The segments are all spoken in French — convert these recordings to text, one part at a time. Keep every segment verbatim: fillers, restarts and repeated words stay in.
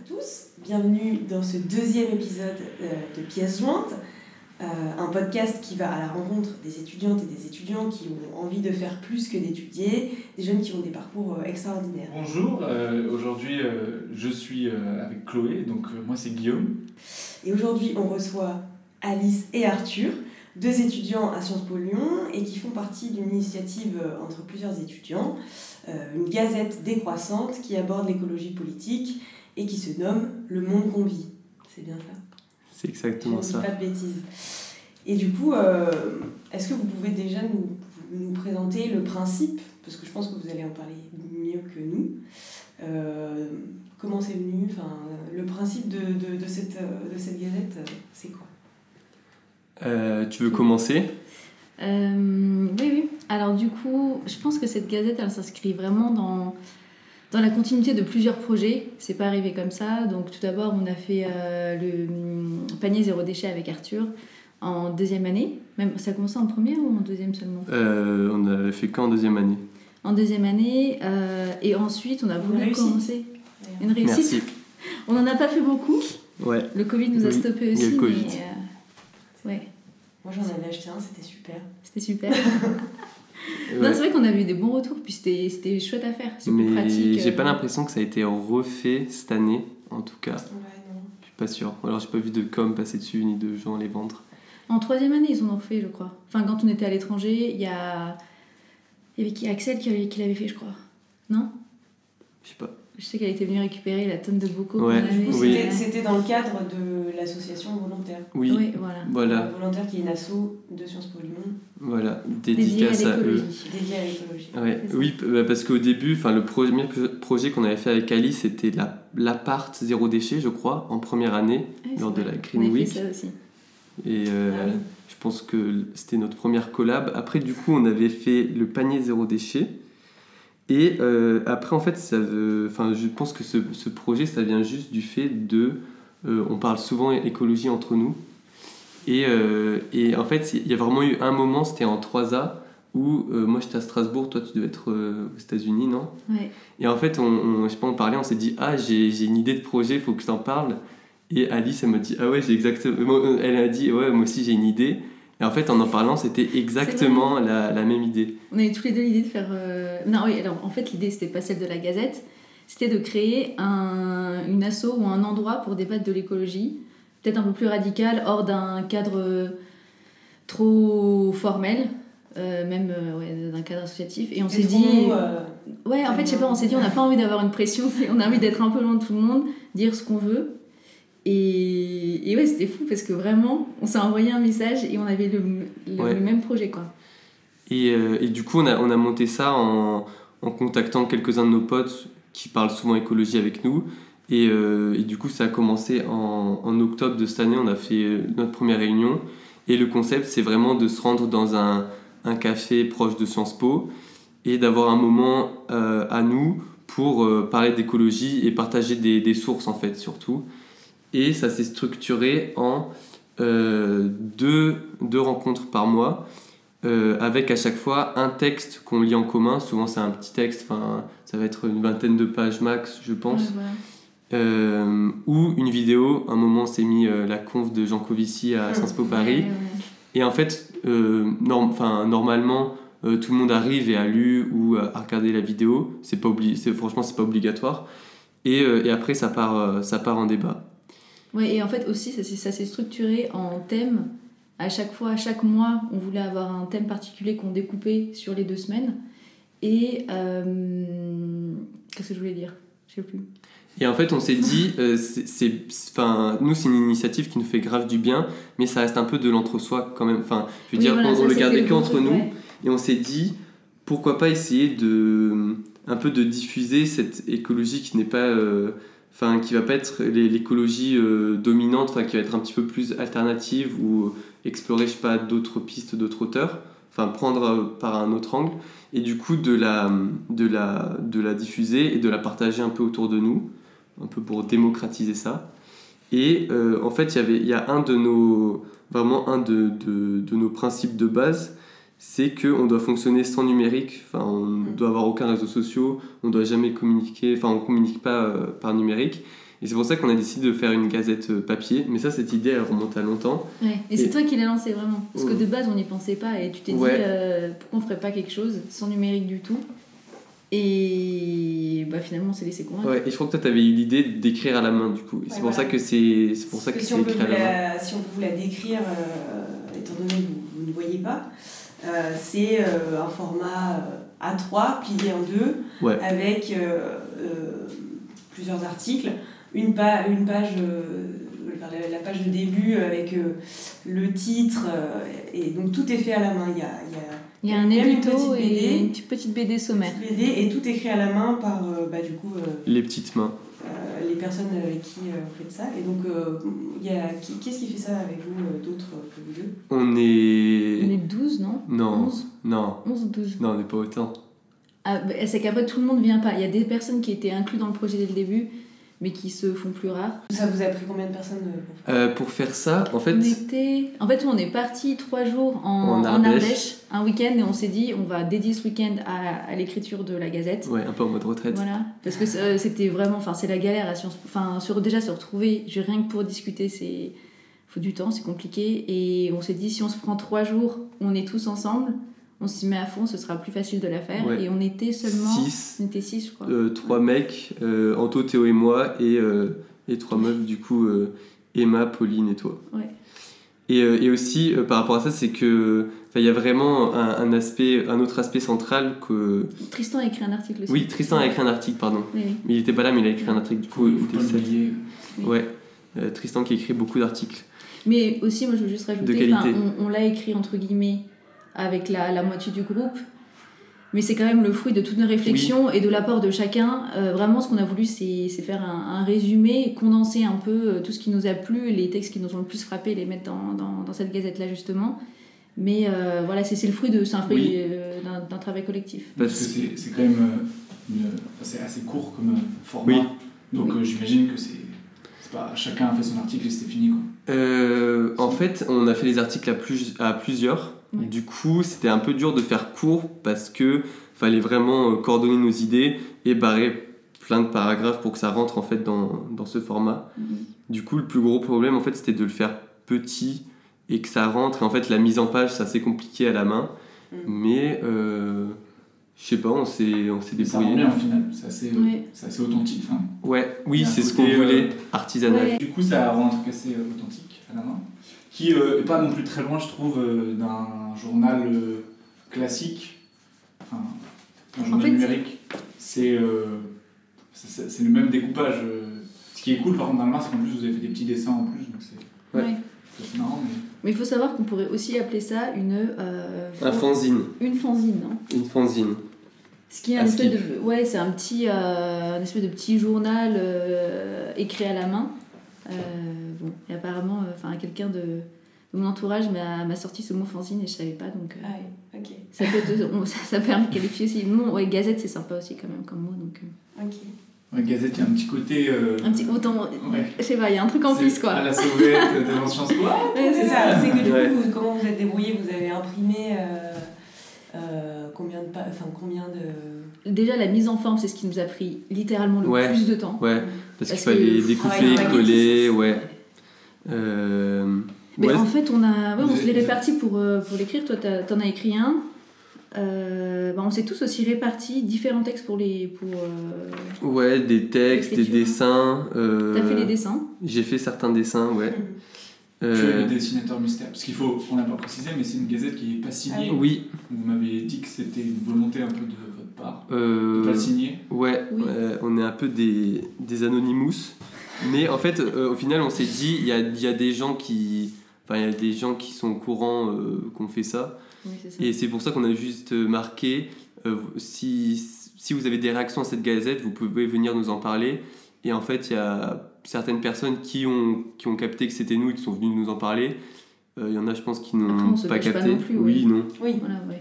à tous, bienvenue dans ce deuxième épisode de Pièces Jointes, un podcast qui va à la rencontre des étudiantes et des étudiants qui ont envie de faire plus que d'étudier, des jeunes qui ont des parcours extraordinaires. Bonjour, euh, aujourd'hui euh, je suis euh, avec Chloé, donc euh, moi c'est Guillaume. Et aujourd'hui on reçoit Alice et Arthur, deux étudiants à Sciences Po Lyon et qui font partie d'une initiative entre plusieurs étudiants, euh, une gazette décroissante qui aborde l'écologie politique et qui se nomme « Le monde qu'on vit ». C'est bien ça? C'est exactement ça. Je ne dis pas de bêtises. Et du coup, euh, est-ce que vous pouvez déjà nous, nous présenter le principe? Parce que je pense que vous allez en parler mieux que nous. Euh, comment c'est venu? Enfin, le principe de, de, de, cette, de cette gazette, c'est quoi? Euh, tu veux commencer? euh, Oui, oui. Alors du coup, je pense que cette gazette, elle s'inscrit vraiment dans, dans la continuité de plusieurs projets. C'est pas arrivé comme ça. Donc tout d'abord, on a fait euh, le panier zéro déchet avec Arthur en deuxième année. Même, ça a commencé en première ou en deuxième seulement? euh, On n'avait fait qu'en deuxième année. En deuxième année. Euh, et ensuite, on a voulu Réussi. commencer. Ouais. Une réussite. Merci. On n'en a pas fait beaucoup. Ouais. Le Covid nous a oui. stoppé aussi. Il y a le Covid. Mais, euh, Ouais. Moi j'en avais acheté un, c'était super. C'était super. Non, ouais. C'est vrai qu'on avait eu des bons retours, puis c'était, c'était chouette à faire. C'est plus pratique. J'ai euh... pas l'impression que ça a été refait cette année, en tout cas. Ouais, non. Je suis pas sûre. Alors j'ai pas vu de com passer dessus, ni de gens les vendre. En troisième année, ils en ont refait, je crois. Enfin, quand on était à l'étranger, il y a. Il y avait Axel qui l'avait fait, je crois. Non? Je sais pas. Je sais qu'elle était venue récupérer la tonne de bocaux ouais, qu'on avait. Coup, oui. c'était, c'était dans le cadre de l'association Volontaire. Oui, oui voilà. voilà. Volontaire qui est une asso de Sciences Po Lyon. Voilà, dédicace à eux. Dédiée à l'écologie. Ouais. Oui, parce qu'au début, le premier projet qu'on avait fait avec Alice, c'était la, l'appart zéro déchet, je crois, en première année, ah, lors de la Green on Week. On a fait ça aussi. Et euh, ah, oui. je pense que c'était notre première collab. Après, du coup, on avait fait le panier zéro déchet. Et euh, après, en fait, ça veut, je pense que ce, ce projet, ça vient juste du fait de... Euh, on parle souvent écologie entre nous. Et, euh, et en fait, il y a vraiment eu un moment, c'était en trois A, où euh, moi, j'étais à Strasbourg, toi, tu devais être euh, aux États-Unis, non? Oui. Et en fait, on, on, je sais pas, on parlait, on s'est dit « Ah, j'ai, j'ai une idée de projet, il faut que je t'en parle. » Et Alice, elle m'a dit « Ah ouais, j'ai exactement... » Elle a dit « Ouais, moi aussi, j'ai une idée. » Et en fait, en en parlant, c'était exactement la, la même idée. On avait tous les deux l'idée de faire... Euh... Non, oui, alors en fait, l'idée, c'était pas celle de la Gazette. C'était de créer un, une asso ou un endroit pour débattre de l'écologie, peut-être un peu plus radical, hors d'un cadre trop formel, euh, même euh, ouais, d'un cadre associatif. Et on s'est dit... Nous, euh... Ouais, en fait, je sais pas, on s'est dit, on n'a pas envie d'avoir une pression, on a envie d'être un peu loin de tout le monde, dire ce qu'on veut. Et, et ouais, c'était fou parce que vraiment, on s'est envoyé un message et on avait le, le, ouais. le même projet, quoi. Et, euh, et du coup, on a, on a monté ça en, en contactant quelques-uns de nos potes qui parlent souvent écologie avec nous. Et, euh, et du coup, ça a commencé en, en octobre de cette année. On a fait notre première réunion. Et le concept, c'est vraiment de se rendre dans un, un café proche de Sciences Po et d'avoir un moment euh, à nous pour euh, parler d'écologie et partager des, des sources, en fait, surtout. Et ça s'est structuré en euh, deux, deux rencontres par mois, euh, avec à chaque fois un texte qu'on lit en commun. Souvent, c'est un petit texte, ça va être une vingtaine de pages max, je pense. Ouais, voilà. euh, ou une vidéo. À un moment, on s'est mis euh, la conf de Jancovici à Sciences Po Paris. Ouais, ouais. Et en fait, euh, norm, normalement, euh, tout le monde arrive et a lu ou a regardé la vidéo. C'est pas obli- c'est, franchement, c'est pas obligatoire. Et, euh, et après, ça part, euh, ça part en débat. Ouais, et en fait aussi ça, ça s'est structuré en thèmes. À chaque fois, à chaque mois, on voulait avoir un thème particulier qu'on découpait sur les deux semaines. Et euh, qu'est-ce que je voulais dire? Je sais plus. Et en fait on s'est dit, euh, c'est, c'est, enfin, nous c'est une initiative qui nous fait grave du bien, mais ça reste un peu de l'entre-soi quand même. Enfin, je veux oui, dire, voilà, on, ça, on le gardait qu'entre truc, nous. Ouais. Et on s'est dit, pourquoi pas essayer de, un peu de diffuser cette écologie qui n'est pas... Euh, Enfin, qui va pas être l'écologie euh, dominante, enfin, qui va être un petit peu plus alternative ou explorer, je sais pas, d'autres pistes, d'autres auteurs, enfin, prendre euh, par un autre angle, et du coup de la, de, la, de la diffuser et de la partager un peu autour de nous, un peu pour démocratiser ça. Et euh, en fait, il y avait, y a un de nos, vraiment un de, de, de nos principes de base, c'est qu'on doit fonctionner sans numérique, enfin, on ne doit avoir aucun réseau social, on ne doit jamais communiquer, enfin on ne communique pas euh, par numérique. Et c'est pour ça qu'on a décidé de faire une gazette papier. Mais ça, cette idée, elle remonte à longtemps. Ouais. Et, et c'est toi qui l'as lancée, vraiment. Parce que de base, on n'y pensait pas. Et tu t'es ouais. dit, euh, pourquoi on ferait pas quelque chose sans numérique du tout ? Et bah, finalement, on s'est laissé convaincre. Ouais, et je crois que toi, tu avais eu l'idée d'écrire à la main, du coup. Et ouais, c'est, voilà. pour ça que c'est, c'est pour ça que, que si c'est écrit à la main. La, si on peut vous la décrire, euh, étant donné que vous, vous ne voyez pas, euh, c'est euh, un format A trois, plié en deux, ouais. avec euh, euh, plusieurs articles. Une, pa- une page, euh, la page de début avec euh, le titre, euh, et donc tout est fait à la main. Il y a, il y a, il y a un édito et une petite B D sommaire. Une petite B D, et tout est écrit à la main par euh, bah, du coup, euh, les petites mains. Euh, les personnes avec qui euh, vous faites ça. Et donc, euh, y a, qui, qu'est-ce qui fait ça avec vous euh, d'autres que vous deux ? On est. On est douze, non ? Non. onze ? Non. onze ou douze ? Non, on n'est pas autant. Ah, bah, c'est qu'après, tout le monde ne vient pas. Il y a des personnes qui étaient incluses dans le projet dès le début, mais qui se font plus rares. Ça vous a pris combien de personnes pour faire, euh, pour faire ça, en fait... On était... En fait, on est parti trois jours en, en, Ardèche. en Ardèche, un week-end, et on s'est dit, on va dédier ce week-end à, à l'écriture de la Gazette. Ouais, un peu en mode retraite. Voilà, parce que c'était vraiment... Enfin, c'est la galère à Sciences Po. Enfin, sur, déjà, se retrouver, rien que pour discuter, c'est... Faut du temps, c'est compliqué. Et on s'est dit, si on se prend trois jours, on est tous ensemble... On s'y met à fond, ce sera plus facile de la faire. Ouais. Et on était seulement... Six. On était six, je crois. Euh, trois ouais. mecs, euh, Anto, Théo et moi, et, euh, et trois meufs, du coup, euh, Emma, Pauline et toi. Ouais. Et, euh, et aussi, euh, par rapport à ça, c'est que... Il y a vraiment un, un, aspect, un autre aspect central que... Tristan a écrit un article aussi. Oui, Tristan a écrit un article, pardon. Oui, oui. Mais il n'était pas là, mais il a écrit ouais. un article, du coup. Oui, il faut pas oublier. Oui. Ouais. Euh, Tristan qui écrit beaucoup d'articles. Mais aussi, moi, je veux juste rajouter... De qualité. On, on l'a écrit, entre guillemets... avec la, la moitié du groupe, mais c'est quand même le fruit de toutes nos réflexions oui. et de l'apport de chacun. Euh, vraiment, ce qu'on a voulu, c'est, c'est faire un, un résumé, condenser un peu tout ce qui nous a plu, les textes qui nous ont le plus frappé, les mettre dans, dans, dans cette gazette-là, justement. Mais euh, voilà, c'est, c'est le fruit, de, c'est un fruit oui. euh, d'un, d'un travail collectif. Parce que c'est, c'est quand même euh, une, c'est assez court comme format, oui. donc oui. Euh, j'imagine que c'est, c'est pas chacun a fait son article et c'était fini, quoi. Euh, en fait, on a fait les articles à, plus, à plusieurs. Ouais. Du coup, c'était un peu dur de faire court parce que fallait vraiment coordonner nos idées et barrer plein de paragraphes pour que ça rentre en fait dans, dans ce format. Mmh. Du coup, le plus gros problème en fait, c'était de le faire petit et que ça rentre. Et en fait, la mise en page, c'est assez compliqué à la main, mmh. mais euh, je sais pas, on s'est on s'est débrouillé. Ça rend bien au final, c'est assez, ouais. c'est assez authentique. Hein. Ouais, oui, c'est ce qu'on voulait, euh, artisanal. Ouais. Du coup, ça rend un truc assez authentique à la main. Qui n'est euh, pas non plus très loin, je trouve, euh, d'un journal euh, classique, enfin, un journal en fait, numérique. C'est, euh, c'est, c'est le même découpage. Ce qui est cool, par contre, dans le main, c'est qu'en plus, vous avez fait des petits dessins en plus. Donc c'est, ouais. Ouais. c'est marrant. Mais... mais il faut savoir qu'on pourrait aussi appeler ça une... Euh, un fanzine. Une fanzine, non ? Une fanzine. Ce qui est un, un espèce de... Ouais, c'est un petit, euh, un espèce de petit journal euh, écrit à la main. Euh, bon, et apparemment, enfin, euh, quelqu'un de, de mon entourage m'a, m'a sorti ce mot fanzine et je savais pas, donc euh, ah, okay. ça peut te, on, ça, ça permet de qualifier aussi. Non, ouais, gazette c'est sympa aussi quand même comme mot, donc. Euh... Ok. Ouais, gazette, il y a un petit côté. Euh... Un petit autant, ouais. je sais pas, il y a un truc en c'est plus quoi. À la sauvette, devant ce Sciences Po. Ouais, c'est ça. C'est que du ouais. coup, vous, comment vous êtes débrouillés, vous avez imprimé euh, euh, combien de, enfin combien de. Déjà la mise en forme, c'est ce qui nous a pris littéralement le ouais. plus de temps. Ouais. Parce, Parce qu'il fallait découper, ah ouais, coller, ouais. Euh... Mais ouais. en fait, on, a... ouais, on se l'est réparti pour, euh, pour l'écrire. Toi, t'en as écrit un. Euh... Bah, on s'est tous aussi répartis différents textes pour les... Pour, euh... ouais, des textes, des dessins. Euh... T'as fait les dessins ? J'ai fait certains dessins, ouais. Mmh. Euh... Je suis le dessinateur mystère. Parce qu'il faut, on l'a pas précisé, mais c'est une gazette qui n'est pas signée. Ah, oui. Vous m'avez dit que c'était une volonté un peu de... Pas. Euh, pas signé. Ouais, oui. euh, on est un peu des, des Anonymous. Mais en fait, euh, au final, on s'est dit, il y a, y a des gens qui, enfin, il y a des gens qui sont au courant euh, qu'on fait ça. Oui, c'est ça. Et c'est pour ça qu'on a juste marqué, euh, si, si vous avez des réactions à cette gazette, vous pouvez venir nous en parler. Et en fait, il y a certaines personnes qui ont, qui ont capté que c'était nous et qui sont venues nous en parler. Il euh, y en a, je pense, qui n'ont Après, pas capté. Pas non plus, oui, oui, non. Oui, voilà, ouais.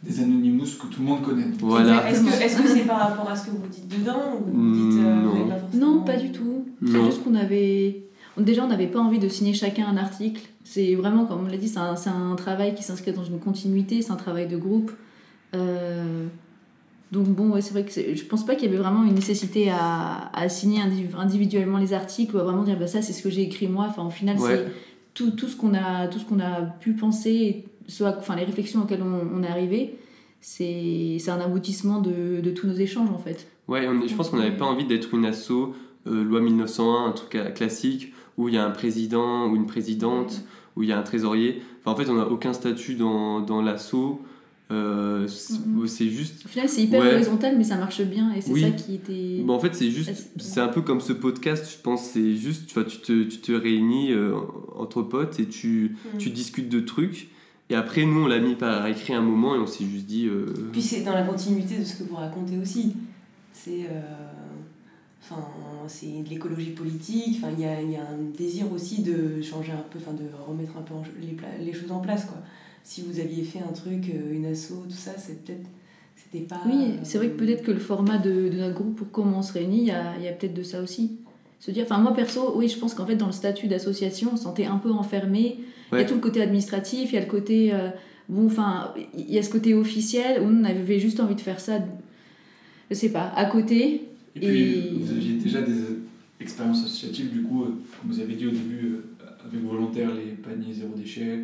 Des Anonymous que tout le monde connaît. Voilà. Est-ce que, est-ce que c'est par rapport à ce que vous dites dedans ou vous dites, euh, non. Vous pas forcément... non, pas du tout. Non. C'est juste qu'on avait... Déjà, on n'avait pas envie de signer chacun un article. C'est vraiment, comme on l'a dit, c'est un, c'est un travail qui s'inscrit dans une continuité, c'est un travail de groupe. Euh... Donc bon, ouais, c'est vrai que c'est... je pense pas qu'il y avait vraiment une nécessité à, à signer indiv... individuellement les articles ou à vraiment dire bah, ça c'est ce que j'ai écrit moi. Enfin, au final, ouais. c'est tout, tout, ce qu'on a, tout ce qu'on a pu penser, ce à... enfin, les réflexions auxquelles on, on est arrivé, c'est, c'est un aboutissement de, de tous nos échanges en fait. Ouais, on... je pense qu'on n'avait pas envie d'être une asso, euh, loi mille neuf cent un, un truc classique où il y a un président ou une présidente, où il y a un trésorier. Enfin, en fait, on n'a aucun statut dans, dans l'asso. Euh, mm-hmm. C'est juste. Au final, c'est hyper ouais. horizontal, mais ça marche bien et c'est oui. ça qui était. Bon, en fait, c'est juste. C'est... c'est un peu comme ce podcast. Je pense, c'est juste. Tu vois, tu te, tu te réunis euh, entre potes et tu, mm. tu discutes de trucs. Et après, nous, on l'a mis par écrit un moment et on s'est juste dit. Euh... Puis c'est dans la continuité de ce que vous racontez aussi. C'est. Euh... Enfin, c'est de l'écologie politique. Enfin, il y a, y a un désir aussi de changer un peu, enfin, de remettre un peu en, les, pla- les choses en place, quoi. Si vous aviez fait un truc, une asso, tout ça, c'est peut-être, c'était pas... Oui, c'est vrai que peut-être que le format de, de notre groupe, pour comment on se réunit, il y a, y a peut-être de ça aussi. Se dire, enfin moi perso, oui, je pense qu'en fait, dans le statut d'association, on se sentait un peu enfermé. Ouais. Il y a tout le côté administratif, il y a le côté... Euh, bon, enfin, il y a ce côté officiel, où on avait juste envie de faire ça, je sais pas, à côté. Et puis, et... vous aviez déjà des expériences associatives, du coup, comme vous avez dit au début, avec Volontaire, les paniers zéro déchet...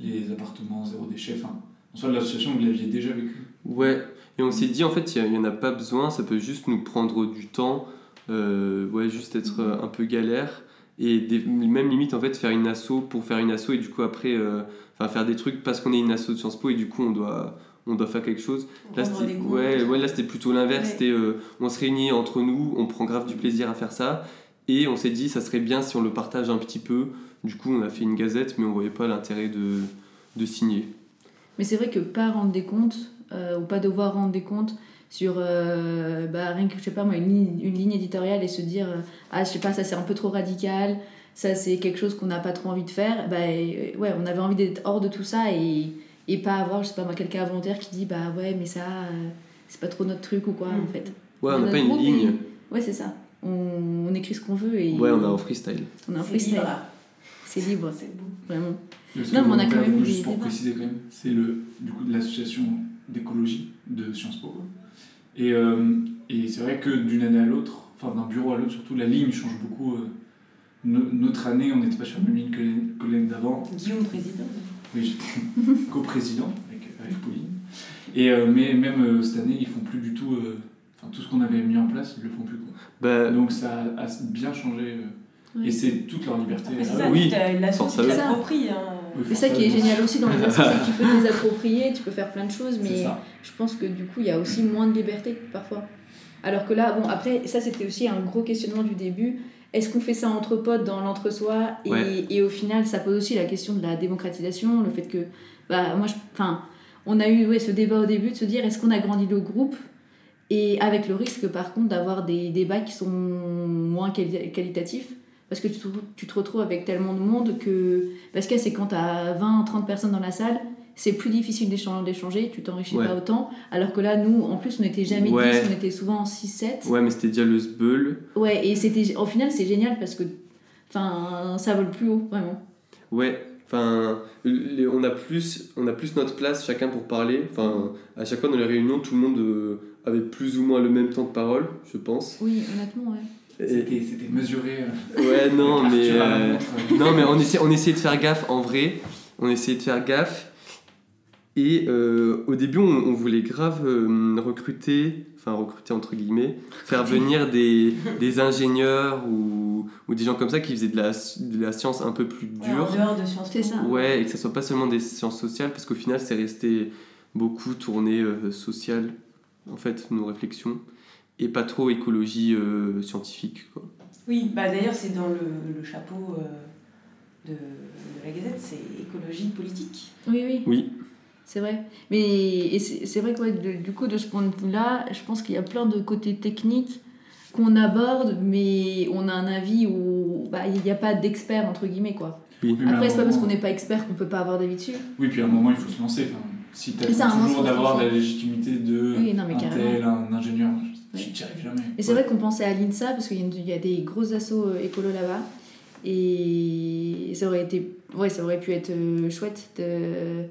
les appartements zéro déchet, enfin, en soi, l'association, vous l'aviez déjà vécu. Ouais, et on s'est dit, en fait, il n'y en a pas besoin, ça peut juste nous prendre du temps, euh, ouais, juste être euh, un peu galère, et des, même limite, en fait, faire une asso pour faire une asso, et du coup, après, euh, faire des trucs parce qu'on est une asso de Sciences Po, et du coup, on doit, on doit faire quelque chose. Là c'était, ouais, ouais, là, c'était plutôt l'inverse, ouais. c'était, euh, on se réunit entre nous, on prend grave du plaisir à faire ça, et on s'est dit, ça serait bien si on le partage un petit peu. Du coup, on a fait une gazette, mais on ne voyait pas l'intérêt de, de signer. Mais c'est vrai que pas rendre des comptes, euh, ou pas devoir rendre des comptes sur euh, bah, rien que, je sais pas moi, une, une ligne éditoriale et se dire euh, ah, je sais pas, ça c'est un peu trop radical, ça c'est quelque chose qu'on n'a pas trop envie de faire. Bah, et, ouais, on avait envie d'être hors de tout ça et, et pas avoir, je sais pas moi, quelqu'un à Volontaire qui dit bah ouais, mais ça, euh, c'est pas trop notre truc ou quoi, mmh. en fait. Ouais, on n'a pas une ligne. Et... ouais, c'est ça. On, on écrit ce qu'on veut. Et... ouais, on est en freestyle. On est en freestyle. C'est libre, c'est beau, vraiment. Non, mais on a quand même juste pour préciser quand même, c'est le du coup de l'association d'écologie de Sciences Po. Et euh, et c'est vrai que d'une année à l'autre, enfin d'un bureau à l'autre, surtout la ligne change beaucoup. Euh, no, notre année, on n'était pas sur la même ligne que, que l'année d'avant. Guillaume président. Oui, j'étais co-président avec avec Pauline. Et euh, mais même euh, cette année, ils font plus du tout. Enfin euh, tout ce qu'on avait mis en place, ils le font plus quoi. Bah, donc ça a, a bien changé. Euh, Et c'est toute leur liberté. Ah, c'est ça, oui, l'asso, tu t'appropries. C'est ça qui est génial aussi dans les assos, c'est que tu peux te les approprier, tu peux faire plein de choses, mais je pense que du coup, il y a aussi moins de liberté parfois. Alors que là, bon, après, ça c'était aussi un gros questionnement du début. Est-ce qu'on fait ça entre potes, dans l'entre-soi et, ouais. et au final, ça pose aussi la question de la démocratisation, le fait que, bah, moi, je, enfin, on a eu ouais, ce débat au début de se dire, est-ce qu'on a grandi le groupe ? Et avec le risque, par contre, d'avoir des débats qui sont moins quali- qualitatifs. Parce que tu te, tu te retrouves avec tellement de monde que... Parce que c'est quand t'as vingt trente personnes dans la salle, c'est plus difficile d'échange, d'échanger, tu t'enrichis ouais. pas autant. Alors que là, nous, en plus, on était jamais ouais. dix, on était souvent en six sept. Ouais, mais c'était déjà le sbeul. Ouais, et c'était, au final, c'est génial parce que ça vole plus haut, vraiment. Ouais, enfin, on a plus, on a plus notre place, chacun pour parler. Enfin, à chaque fois, dans les réunions, tout le monde avait plus ou moins le même temps de parole, je pense. Oui, honnêtement, ouais. C'était, c'était mesuré. Euh, ouais, non, mais, euh, non, mais on essayait, on essayait de faire gaffe en vrai. On essayait de faire gaffe. Et euh, au début, on, on voulait grave euh, recruter, enfin recruter entre guillemets, faire venir des, des ingénieurs ou, ou des gens comme ça qui faisaient de la, de la science un peu plus dure. Ouais, en dehors de Sciences Po, c'est ça. Ouais, et que ça soit pas seulement des sciences sociales, parce qu'au final, c'est resté beaucoup tourné euh, social, en fait, nos réflexions. Et pas trop écologie euh, scientifique, quoi. Oui, bah d'ailleurs, c'est dans le, le chapeau euh, de, de la Gazette, c'est écologie politique. Oui, oui. Oui. C'est vrai. Mais et c'est, c'est vrai que, ouais, de, du coup, de ce point de vue-là, je pense qu'il y a plein de côtés techniques qu'on aborde, mais on a un avis où bah, il n'y a pas d'expert, entre guillemets, quoi. Oui. Après, c'est pas parce qu'on n'est pas expert qu'on peut pas avoir d'avis dessus. Oui, puis à un moment, il faut se lancer. Enfin, si tu as toujours d'avoir la légitimité de oui, non, un tel, un ingénieur... Ouais. Et c'est ouais. vrai qu'on pensait à l'INSA parce qu'il y a, une, y a des grosses assos euh, écolo là-bas et ça aurait été ouais ça aurait pu être euh, chouette de,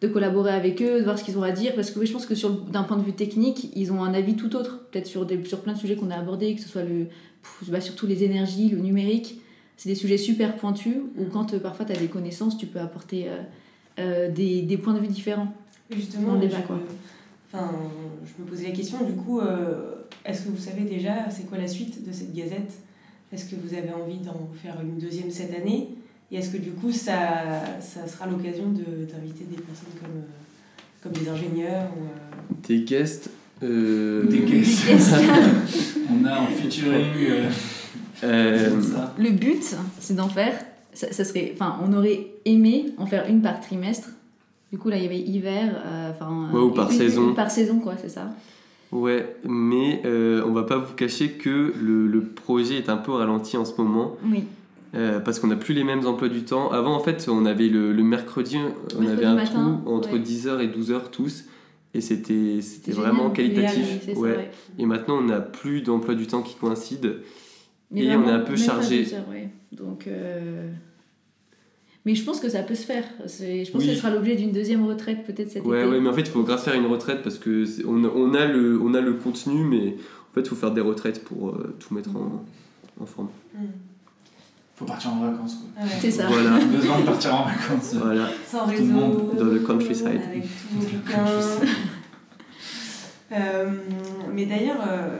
de collaborer avec eux, de voir ce qu'ils ont à dire, parce que oui, je pense que sur, d'un point de vue technique, ils ont un avis tout autre, peut-être sur, des, sur plein de sujets qu'on a abordés, que ce soit le, pff, bah, surtout les énergies, le numérique, c'est des sujets super pointus, où quand euh, parfois tu as des connaissances, tu peux apporter euh, euh, des, des points de vue différents. Justement, débat, je, quoi. Enfin, je me posais la question, du coup, euh, est-ce que vous savez déjà c'est quoi la suite de cette gazette ? Est-ce que vous avez envie d'en faire une deuxième cette année ? Et est-ce que du coup, ça, ça sera l'occasion de, d'inviter des personnes comme, euh, comme des ingénieurs ou, euh... Des guests euh... Des guests On a en featuring... Euh... Euh... Le but, c'est d'en faire... Ça, ça serait... Enfin, on aurait aimé en faire une par trimestre. Du coup, là, il y avait hiver... Euh, enfin, ouais, ou par une, saison. Une par saison, quoi, c'est ça. Ouais, mais euh, on va pas vous cacher que le, le projet est un peu ralenti en ce moment. Oui. Euh, parce qu'on n'a plus les mêmes emplois du temps. Avant, en fait, on avait le, le mercredi, on mercredi avait un matin, trou entre ouais. dix heures et douze heures tous, et c'était, c'était vraiment qualitatif. Réal, ouais. vrai. Et maintenant, on n'a plus d'emplois du temps qui coïncident, mais et vraiment, on est un peu chargé. Ouais. Donc, euh... mais je pense que ça peut se faire. C'est... Je pense oui. que ce sera l'objet d'une deuxième retraite peut-être cet ouais, été. Ouais, mais en fait, il faut grave faire une retraite parce que c'est... on, on a le, on a le contenu, mais en fait, il faut faire des retraites pour euh, tout mettre en, en forme. Mm. Faut partir en vacances quoi. Ouais. C'est ça. Voilà. Besoin de partir en vacances. Voilà. Sans tout réseau. Le monde dans le countryside. Avec tous vos bouquins. euh, mais d'ailleurs, euh,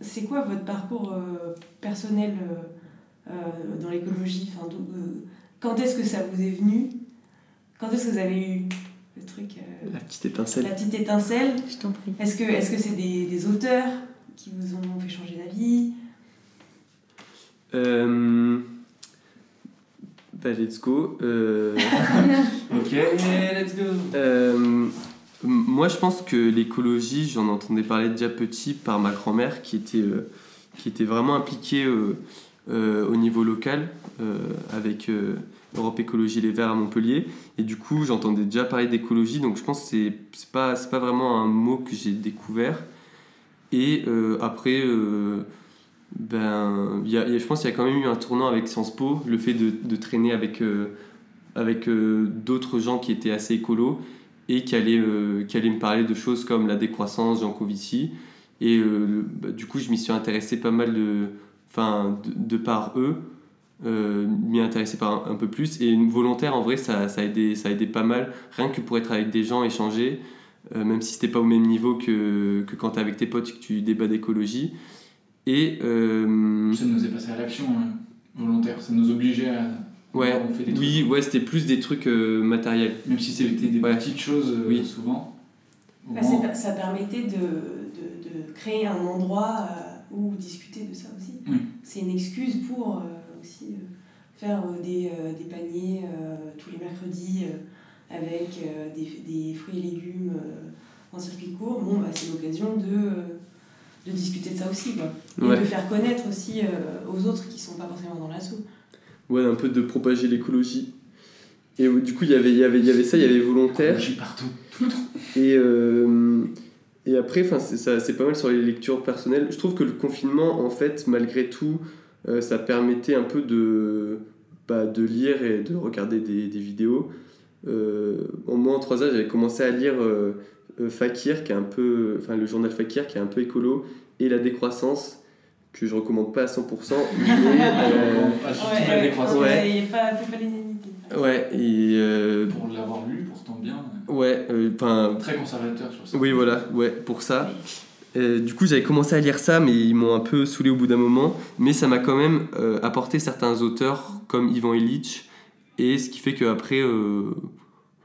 c'est quoi votre parcours euh, personnel euh, dans l'écologie enfin, euh, quand est-ce que ça vous est venu ? Quand est-ce que vous avez eu le truc euh, La petite étincelle. La petite étincelle. Je t'en prie. Est-ce que, est-ce que c'est des, des auteurs qui vous ont fait changer d'avis ? Euh... Bah, let's go. Euh... ok, let's go. Euh... Moi, je pense que l'écologie, j'en entendais parler déjà petit par ma grand-mère qui était, euh, qui était vraiment impliquée euh, euh, au niveau local euh, avec euh, Europe Ecologie Les Verts à Montpellier. Et du coup, j'entendais déjà parler d'écologie, donc je pense que c'est, c'est, pas, c'est pas vraiment un mot que j'ai découvert. Et euh, après... Euh, Ben, y a, y a, je pense qu'il y a quand même eu un tournant avec Sciences Po, le fait de, de traîner avec, euh, avec euh, d'autres gens qui étaient assez écolos et qui allaient, euh, qui allaient me parler de choses comme la décroissance, Jancovici. Et euh, le, bah, du coup, je m'y suis intéressé pas mal de, enfin, de, de par eux, euh, m'y intéressé par un, un peu plus. Et une volontaire, en vrai, ça, ça, a aidé, ça a aidé pas mal, rien que pour être avec des gens, échanger, euh, même si c'était pas au même niveau que, que quand t'es avec tes potes que tu débats d'écologie. Et euh... ça nous est passé à l'action hein, volontaire, ça nous obligeait à ouais Alors, on fait des trucs. Oui ouais c'était plus des trucs euh, matériels même si c'était des ouais. petites choses euh, oui. souvent bah, moins... c'est, ça permettait de, de, de créer un endroit euh, où discuter de ça aussi oui. c'est une excuse pour euh, aussi euh, faire euh, des, euh, des paniers euh, tous les mercredis euh, avec euh, des, des fruits et légumes euh, en circuit court bon bah c'est l'occasion de euh, de discuter de ça aussi quoi. Et ouais. de faire connaître aussi euh, aux autres qui sont pas forcément dans l'assaut ouais un peu de propager l'écologie et euh, du coup il y avait il y avait il y avait ça il y avait volontaire partout tout le temps et euh, et après enfin c'est ça c'est pas mal sur les lectures personnelles je trouve que le confinement en fait malgré tout euh, ça permettait un peu de bah, de lire et de regarder des des vidéos euh, en moins en trois ans j'avais commencé à lire euh, Euh, Fakir qui est un peu enfin le journal Fakir qui est un peu écolo et La Décroissance que je recommande pas à cent pour cent mais euh... ouais, La Décroissance ouais. il est pas faut pas l'unanimité ouais et euh... pour l'avoir lu pourtant bien ouais enfin euh, très conservateur sur ça oui voilà ouais pour ça euh, du coup j'avais commencé à lire ça mais ils m'ont un peu saoulé au bout d'un moment mais ça m'a quand même euh, apporté certains auteurs comme Ivan Illich et ce qui fait que après euh...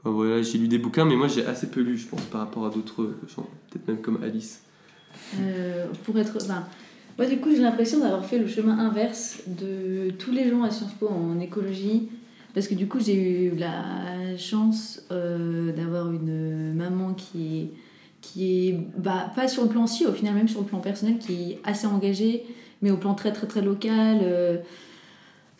Enfin, voilà, j'ai lu des bouquins, mais moi j'ai assez peu lu, je pense, par rapport à d'autres gens, peut-être même comme Alice. Euh, pour être, enfin, moi du coup j'ai l'impression d'avoir fait le chemin inverse de tous les gens à Sciences Po en écologie, parce que du coup j'ai eu la chance euh, d'avoir une maman qui est, qui est bah, pas sur le plan scientifique, au final même sur le plan personnel, qui est assez engagée, mais au plan très très très local. Euh,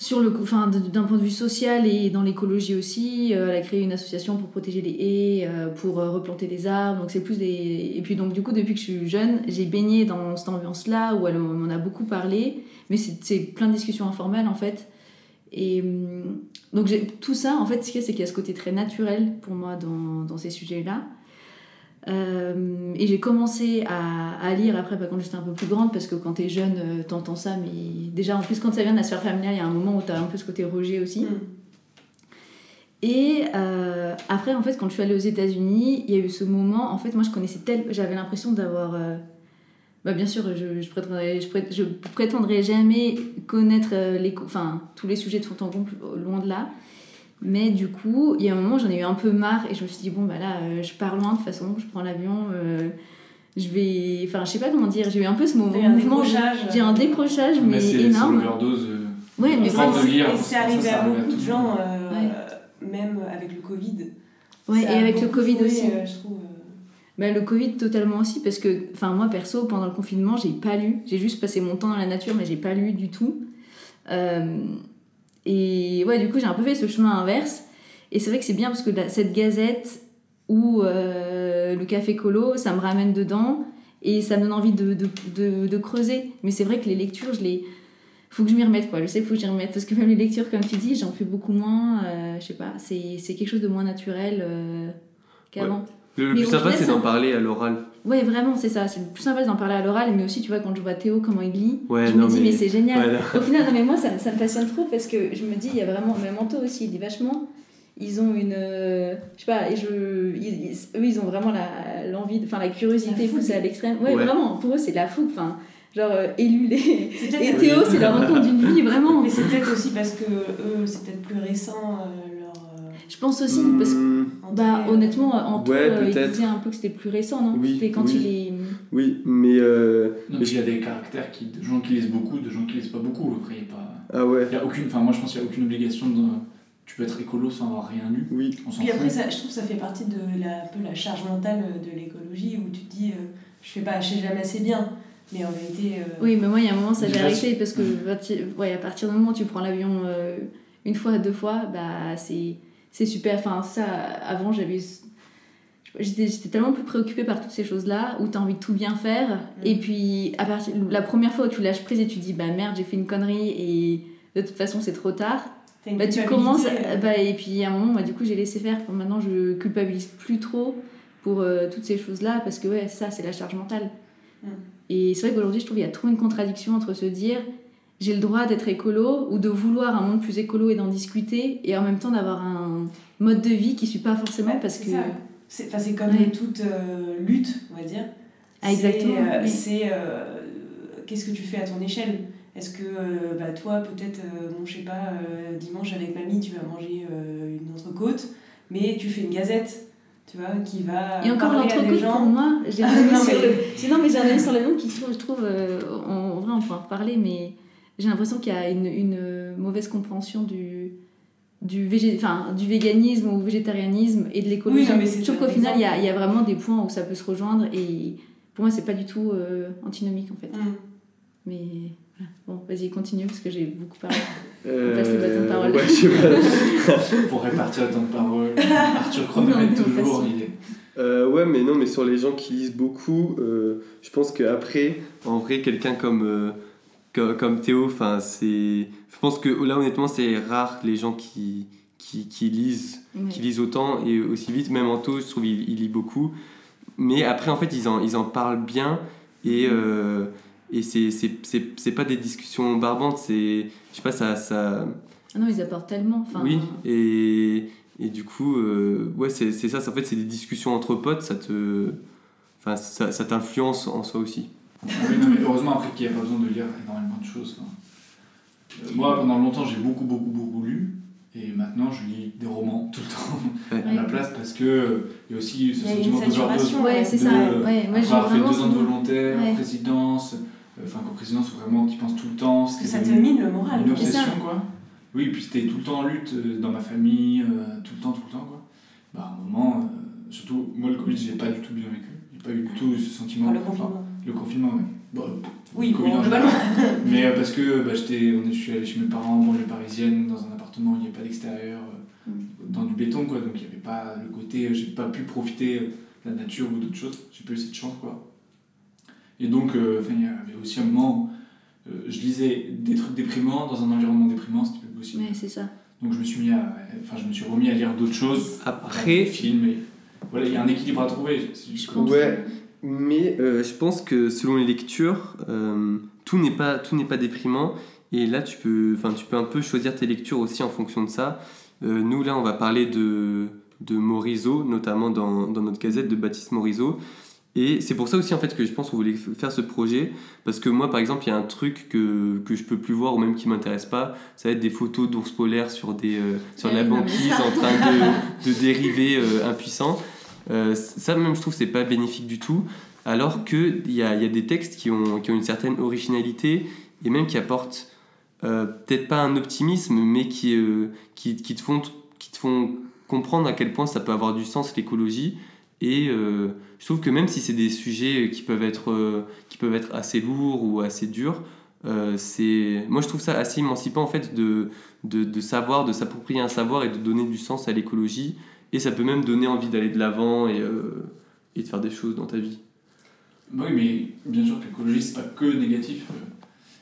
Sur le, enfin, d'un point de vue social et dans l'écologie aussi, euh, elle a créé une association pour protéger les haies, euh, pour euh, replanter des arbres. Donc c'est plus des... Et puis donc du coup, depuis que je suis jeune, j'ai baigné dans cette ambiance-là où elle m'en a beaucoup parlé, mais c'est, c'est plein de discussions informelles en fait. Et donc j'ai, tout ça, en fait, ce qu'il y a, c'est qu'il y a ce côté très naturel pour moi dans, dans ces sujets-là. Euh, et j'ai commencé à, à lire après, bah, quand j'étais un peu plus grande, parce que quand t'es jeune, euh, t'entends ça, mais déjà, en plus, quand ça vient de la sphère familiale, il y a un moment où t'as un peu ce côté rejet aussi. Mm. Et euh, après, en fait, quand je suis allée aux États-Unis, il y a eu ce moment, en fait, moi, je connaissais tel... J'avais l'impression d'avoir... Euh, bah, bien sûr, je, je, prétendrais, je, prétendrais, je prétendrais jamais connaître les, enfin, tous les sujets de fond en comble, loin de là. Mais du coup, il y a un moment, j'en ai eu un peu marre et je me suis dit, bon, bah là, euh, je pars loin, de toute façon, je prends l'avion, euh, je vais... Enfin, je sais pas comment dire, j'ai eu un peu ce moment... Un mouvement, décrochage. J'ai un décrochage, mais, mais c'est, énorme. C'est l'overdose. Euh, ouais, mais c'est, lire, et c'est arrivé ça, ça à beaucoup de gens, euh, ouais. euh, même avec le Covid. Ouais, ça et avec le Covid joué, aussi. Euh, je trouve... Bah, le Covid totalement aussi, parce que, enfin, moi, perso, pendant le confinement, j'ai pas lu. J'ai juste passé mon temps dans la nature, mais j'ai pas lu du tout. Euh... Et ouais, du coup, j'ai un peu fait ce chemin inverse. Et c'est vrai que c'est bien parce que la, cette gazette ou euh, le café colo, ça me ramène dedans et ça me donne envie de, de, de, de creuser. Mais c'est vrai que les lectures, je les... Faut que je m'y remette, quoi. Je sais qu'il faut que j'y remette. Parce que même les lectures, comme tu dis, j'en fais beaucoup moins. Euh, je sais pas, c'est, c'est quelque chose de moins naturel euh, qu'avant. Ouais. Le mais plus sympa, c'est ça... d'en parler à l'oral. Ouais, vraiment, c'est ça. C'est le plus sympa d'en parler à l'oral, mais aussi, tu vois, quand je vois Théo, comment il lit, ouais, je non, me dis, mais, mais c'est génial. Ouais, Au final, non, mais moi, ça, ça me passionne trop parce que je me dis, il y a vraiment, même Anto aussi, il lit vachement. Ils ont une. Euh, je sais pas, et je, ils, ils, eux, ils ont vraiment la, l'envie, enfin, la curiosité poussée à l'extrême. Ouais, ouais, vraiment, pour eux, c'est de la fougue. Enfin, genre, euh, élu les. Et Théo, c'est la rencontre d'une vie, vraiment. Mais c'est peut-être aussi parce que eux, c'est peut-être plus récent. Euh... Je pense aussi, mmh, parce que bah, honnêtement, Antoine, ouais, euh, il disait un peu que c'était plus récent, non oui, c'était quand oui. il est... Oui, mais... Euh... Non, mais il y a des caractères, qui... de gens qui lisent beaucoup, de gens qui lisent pas beaucoup. Après, il n'y a pas... Ah ouais. Il y a aucune... Enfin, moi, je pense qu'il n'y a aucune obligation de... Tu peux être écolo sans avoir rien lu. Oui. On s'en Puis après, ça, je trouve que ça fait partie de la, un peu la charge mentale de l'écologie, où tu te dis, euh, je fais pas, je sais jamais assez bien. Mais en vérité... Euh... Oui, mais moi, il y a un moment, ça j'ai arrêté, parce que mmh. ouais, à partir du moment où tu prends l'avion euh, une fois, deux fois, bah c'est... c'est super, enfin ça avant j'avais j'étais, j'étais tellement plus préoccupée par toutes ces choses là où t'as envie de tout bien faire mmh. et puis à partir la première fois où tu lâches prise et tu dis bah merde j'ai fait une connerie et de toute façon c'est trop tard, bah tu commences euh... bah et puis à un moment moi du coup j'ai laissé faire, pour maintenant je culpabilise plus trop pour euh, toutes ces choses là parce que ouais ça c'est la charge mentale mmh. et c'est vrai qu'aujourd'hui je trouve qu'il y a trop une contradiction entre se dire j'ai le droit d'être écolo ou de vouloir un monde plus écolo et d'en discuter et en même temps d'avoir un mode de vie qui ne suit pas forcément bah, parce c'est que... C'est, c'est comme ouais. toute euh, lutte, on va dire. Ah, exactement. C'est, euh, oui. c'est euh, qu'est-ce que tu fais à ton échelle ? Est-ce que euh, bah, toi, peut-être, euh, bon, je sais pas, euh, dimanche avec mamie, tu vas manger euh, une entrecôte, mais tu fais une gazette, tu vois, qui va... Et encore l'entrecôte, pour moi, j'ai un avis sur le... Non, mais j'ai un avis sur le nom qui, je trouve, euh, en, en vrai, on pourra en reparler, mais... J'ai l'impression qu'il y a une, une mauvaise compréhension du, du, végé, enfin, du véganisme ou végétarianisme et de l'écologie. Oui, je trouve qu'au final, il y, a, il y a vraiment des points où ça peut se rejoindre. Et pour moi, c'est pas du tout euh, antinomique, en fait. Mm. Mais voilà. Bon, vas-y, continue, parce que j'ai beaucoup parlé. On passe le bâton de parole. Ouais, je sais pas. Pour répartir le temps de parole, Arthur chronomètre toujours, il est... Euh, ouais, mais non, mais sur les gens qui lisent beaucoup, euh, je pense qu'après, en vrai, quelqu'un comme... Euh, comme Théo, enfin c'est, je pense que là honnêtement c'est rare les gens qui qui qui lisent, oui. qui lisent autant et aussi vite. Même Anto, je trouve il, il lit beaucoup, mais après en fait ils en ils en parlent bien et mm. euh, et c'est c'est c'est c'est pas des discussions barbantes, c'est je sais pas ça ça. Ah non, ils apportent tellement. Enfin. Oui et et du coup euh, ouais c'est c'est ça, en fait c'est des discussions entre potes, ça te, enfin ça ça t'influence en soi aussi. Ah oui, non, mais heureusement après qu'il n'y a pas besoin de lire énormément de choses. Euh, moi pendant longtemps j'ai beaucoup beaucoup beaucoup lu et maintenant je lis des romans tout le temps ouais. à la place parce que euh, il y a aussi ce sentiment d'overdose. Ouais, c'est de, ça. Euh, ouais, moi, j'ai après deux ans de volontaire, ouais. présidence, enfin euh, présidence vraiment qui pense tout le temps. Ça te mine le moral. Une obsession quoi. Oui, et puis c'était tout le temps en lutte euh, dans ma famille, euh, tout le temps, tout le temps quoi. Bah à un moment, euh, surtout moi le Covid j'ai pas du tout bien vécu, j'ai pas eu du tout ce sentiment. Le confinement. Le confinement, oui. Bah, oui, bon, en général. Mais euh, parce que bah, j'étais, on est, je suis allé chez mes parents, banlieue parisienne, dans un appartement où il n'y avait pas d'extérieur, euh, mm. dans du béton, quoi. Donc il n'y avait pas le côté, euh, j'ai pas pu profiter euh, de la nature ou d'autres choses. J'ai pas eu cette chance, quoi. Et donc, euh, il y avait aussi un moment euh, je lisais des trucs déprimants dans un environnement déprimant, c'était plus possible. Ouais, c'est ça. Donc je me suis mis à, enfin je me suis remis à lire d'autres choses après film. Et... voilà, il y a un équilibre à trouver. Je pense. Ouais, mais euh, je pense que selon les lectures, euh, tout n'est pas tout n'est pas déprimant. Et là, tu peux, enfin, tu peux un peu choisir tes lectures aussi en fonction de ça. Euh, nous là, on va parler de de Morizot, notamment dans dans notre gazette de Baptiste Morizot. Et c'est pour ça aussi en fait que je pense qu'on voulait faire ce projet, parce que moi par exemple il y a un truc que, que je peux plus voir ou même qui m'intéresse pas, ça va être des photos d'ours polaires sur, des, euh, sur la banquise en train de, de dériver euh, impuissant, euh, ça même je trouve c'est pas bénéfique du tout, alors qu'il y a, y a des textes qui ont, qui ont une certaine originalité et même qui apportent euh, peut-être pas un optimisme mais qui, euh, qui, qui, te font, qui te font comprendre à quel point ça peut avoir du sens l'écologie. Et euh, je trouve que même si c'est des sujets qui peuvent être, euh, qui peuvent être assez lourds ou assez durs, euh, c'est... moi je trouve ça assez émancipant en fait de, de, de savoir, de s'approprier un savoir et de donner du sens à l'écologie. Et ça peut même donner envie d'aller de l'avant et, euh, et de faire des choses dans ta vie. Oui, mais bien sûr que l'écologie c'est pas que négatif.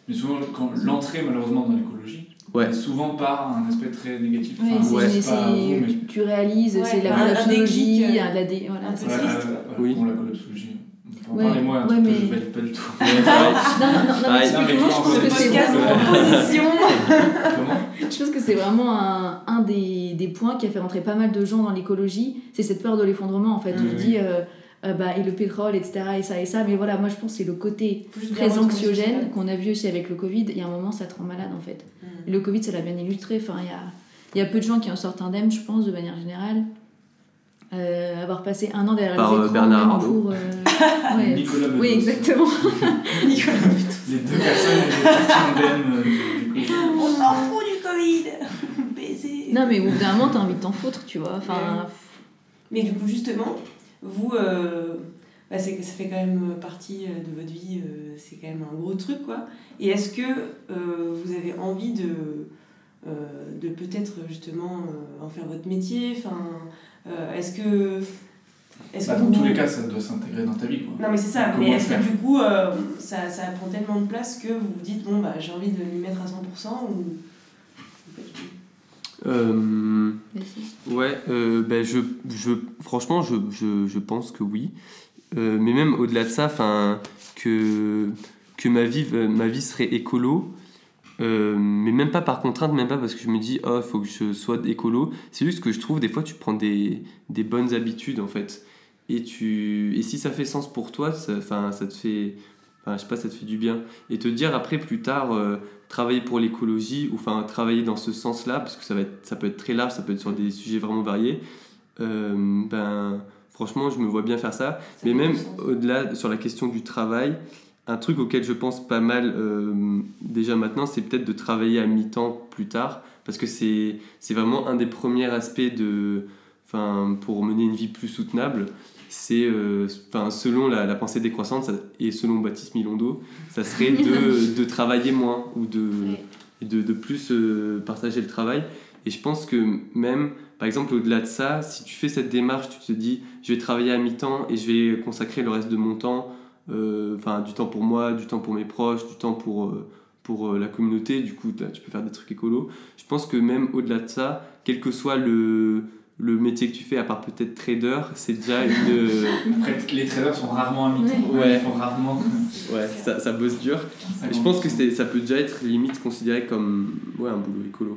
Mais souvent quand l'entrée malheureusement dans l'écologie, ouais. Souvent par un aspect très négatif. Ouais, enfin, ouais, c'est, c'est, pas, c'est, mais... tu réalises, ouais, c'est la collapsologie, euh, la dé... voilà, c'est voilà, triste. Voilà, oui. Bon, la collapsologie. Ouais, parlez-moi, ouais, mais... je ne valide pas du tout. non, non, non, mais non, mais non, je pense que c'est vraiment. Je pense que c'est vraiment un, un des, des points qui a fait rentrer pas mal de gens dans l'écologie. C'est cette peur de l'effondrement, en fait. Mmh, on oui. dit, euh, euh, bah, et le pétrole, et cetera, et ça, et ça. Mais voilà, moi, je pense que c'est le côté plus très anxiogène qu'on a vu aussi avec le Covid. Il y a un moment, ça te rend malade, en fait. Le Covid, ça l'a bien illustré. Enfin, il y a, y a peu de gens qui en sortent indemnes, je pense, de manière générale. Euh, avoir passé un an derrière Par les écrans... Par Bernard Arnault. Euh... Ouais. Nicolas Bedos. Oui, exactement. Nicolas Bedos. Les deux personnes qui sont sorties indemnes du Covid. On s'en fout du Covid. Baiser. Non, mais au bout d'un moment, t'as envie de t'en foutre, tu vois. Enfin... Mais du coup, justement, vous... Euh... Bah, c'est, ça fait quand même partie de votre vie, euh, c'est quand même un gros truc, quoi. Et est-ce que euh, vous avez envie de, euh, de peut-être justement euh, en faire votre métier, enfin, euh, est-ce que... Est-ce bah, que dans vous... tous les cas, ça doit s'intégrer dans ta vie, quoi. Non, mais c'est ça. Mais est-ce que du coup, euh, ça, ça prend tellement de place que vous vous dites, bon, bah, j'ai envie de m'y mettre à cent pour cent ou... Euh... Ouais, euh, ben bah, je, je... Franchement, je, je, je pense que oui. Euh, mais même au-delà de ça, que, que ma, vie, ma vie serait écolo, euh, mais même pas par contrainte, même pas parce que je me dis « oh, faut que je sois écolo », c'est juste que je trouve des fois tu prends des, des bonnes habitudes en fait, et, tu, et si ça fait sens pour toi, ça, ça, te fait, je sais pas, ça te fait du bien, et te dire après plus tard euh, travailler pour l'écologie, ou travailler dans ce sens-là, parce que ça, va être, ça peut être très large, ça peut être sur des sujets vraiment variés, euh, ben... Franchement, je me vois bien faire ça. ça Mais même au-delà, sur la question du travail, un truc auquel je pense pas mal euh, déjà maintenant, c'est peut-être de travailler à mi-temps plus tard. Parce que c'est, c'est vraiment un des premiers aspects de, pour mener une vie plus soutenable. C'est, euh, selon la, la pensée décroissante ça, et selon Baptiste Milondo, ça serait de, de travailler moins ou de, oui. de, de plus euh, partager le travail. Et je pense que même... Par exemple, au-delà de ça, si tu fais cette démarche, tu te dis « je vais travailler à mi-temps et je vais consacrer le reste de mon temps, euh, enfin du temps pour moi, du temps pour mes proches, du temps pour, euh, pour euh, la communauté », du coup, là, tu peux faire des trucs écolos. Je pense que même au-delà de ça, quel que soit le, le métier que tu fais, à part peut-être trader, c'est déjà une... Euh... Après, les traders sont rarement à mi-temps, ouais. Ouais, ils font rarement... ouais, ça, ça bosse dur. Je pense que c'est, ça peut déjà être limite considéré comme ouais, un boulot écolo.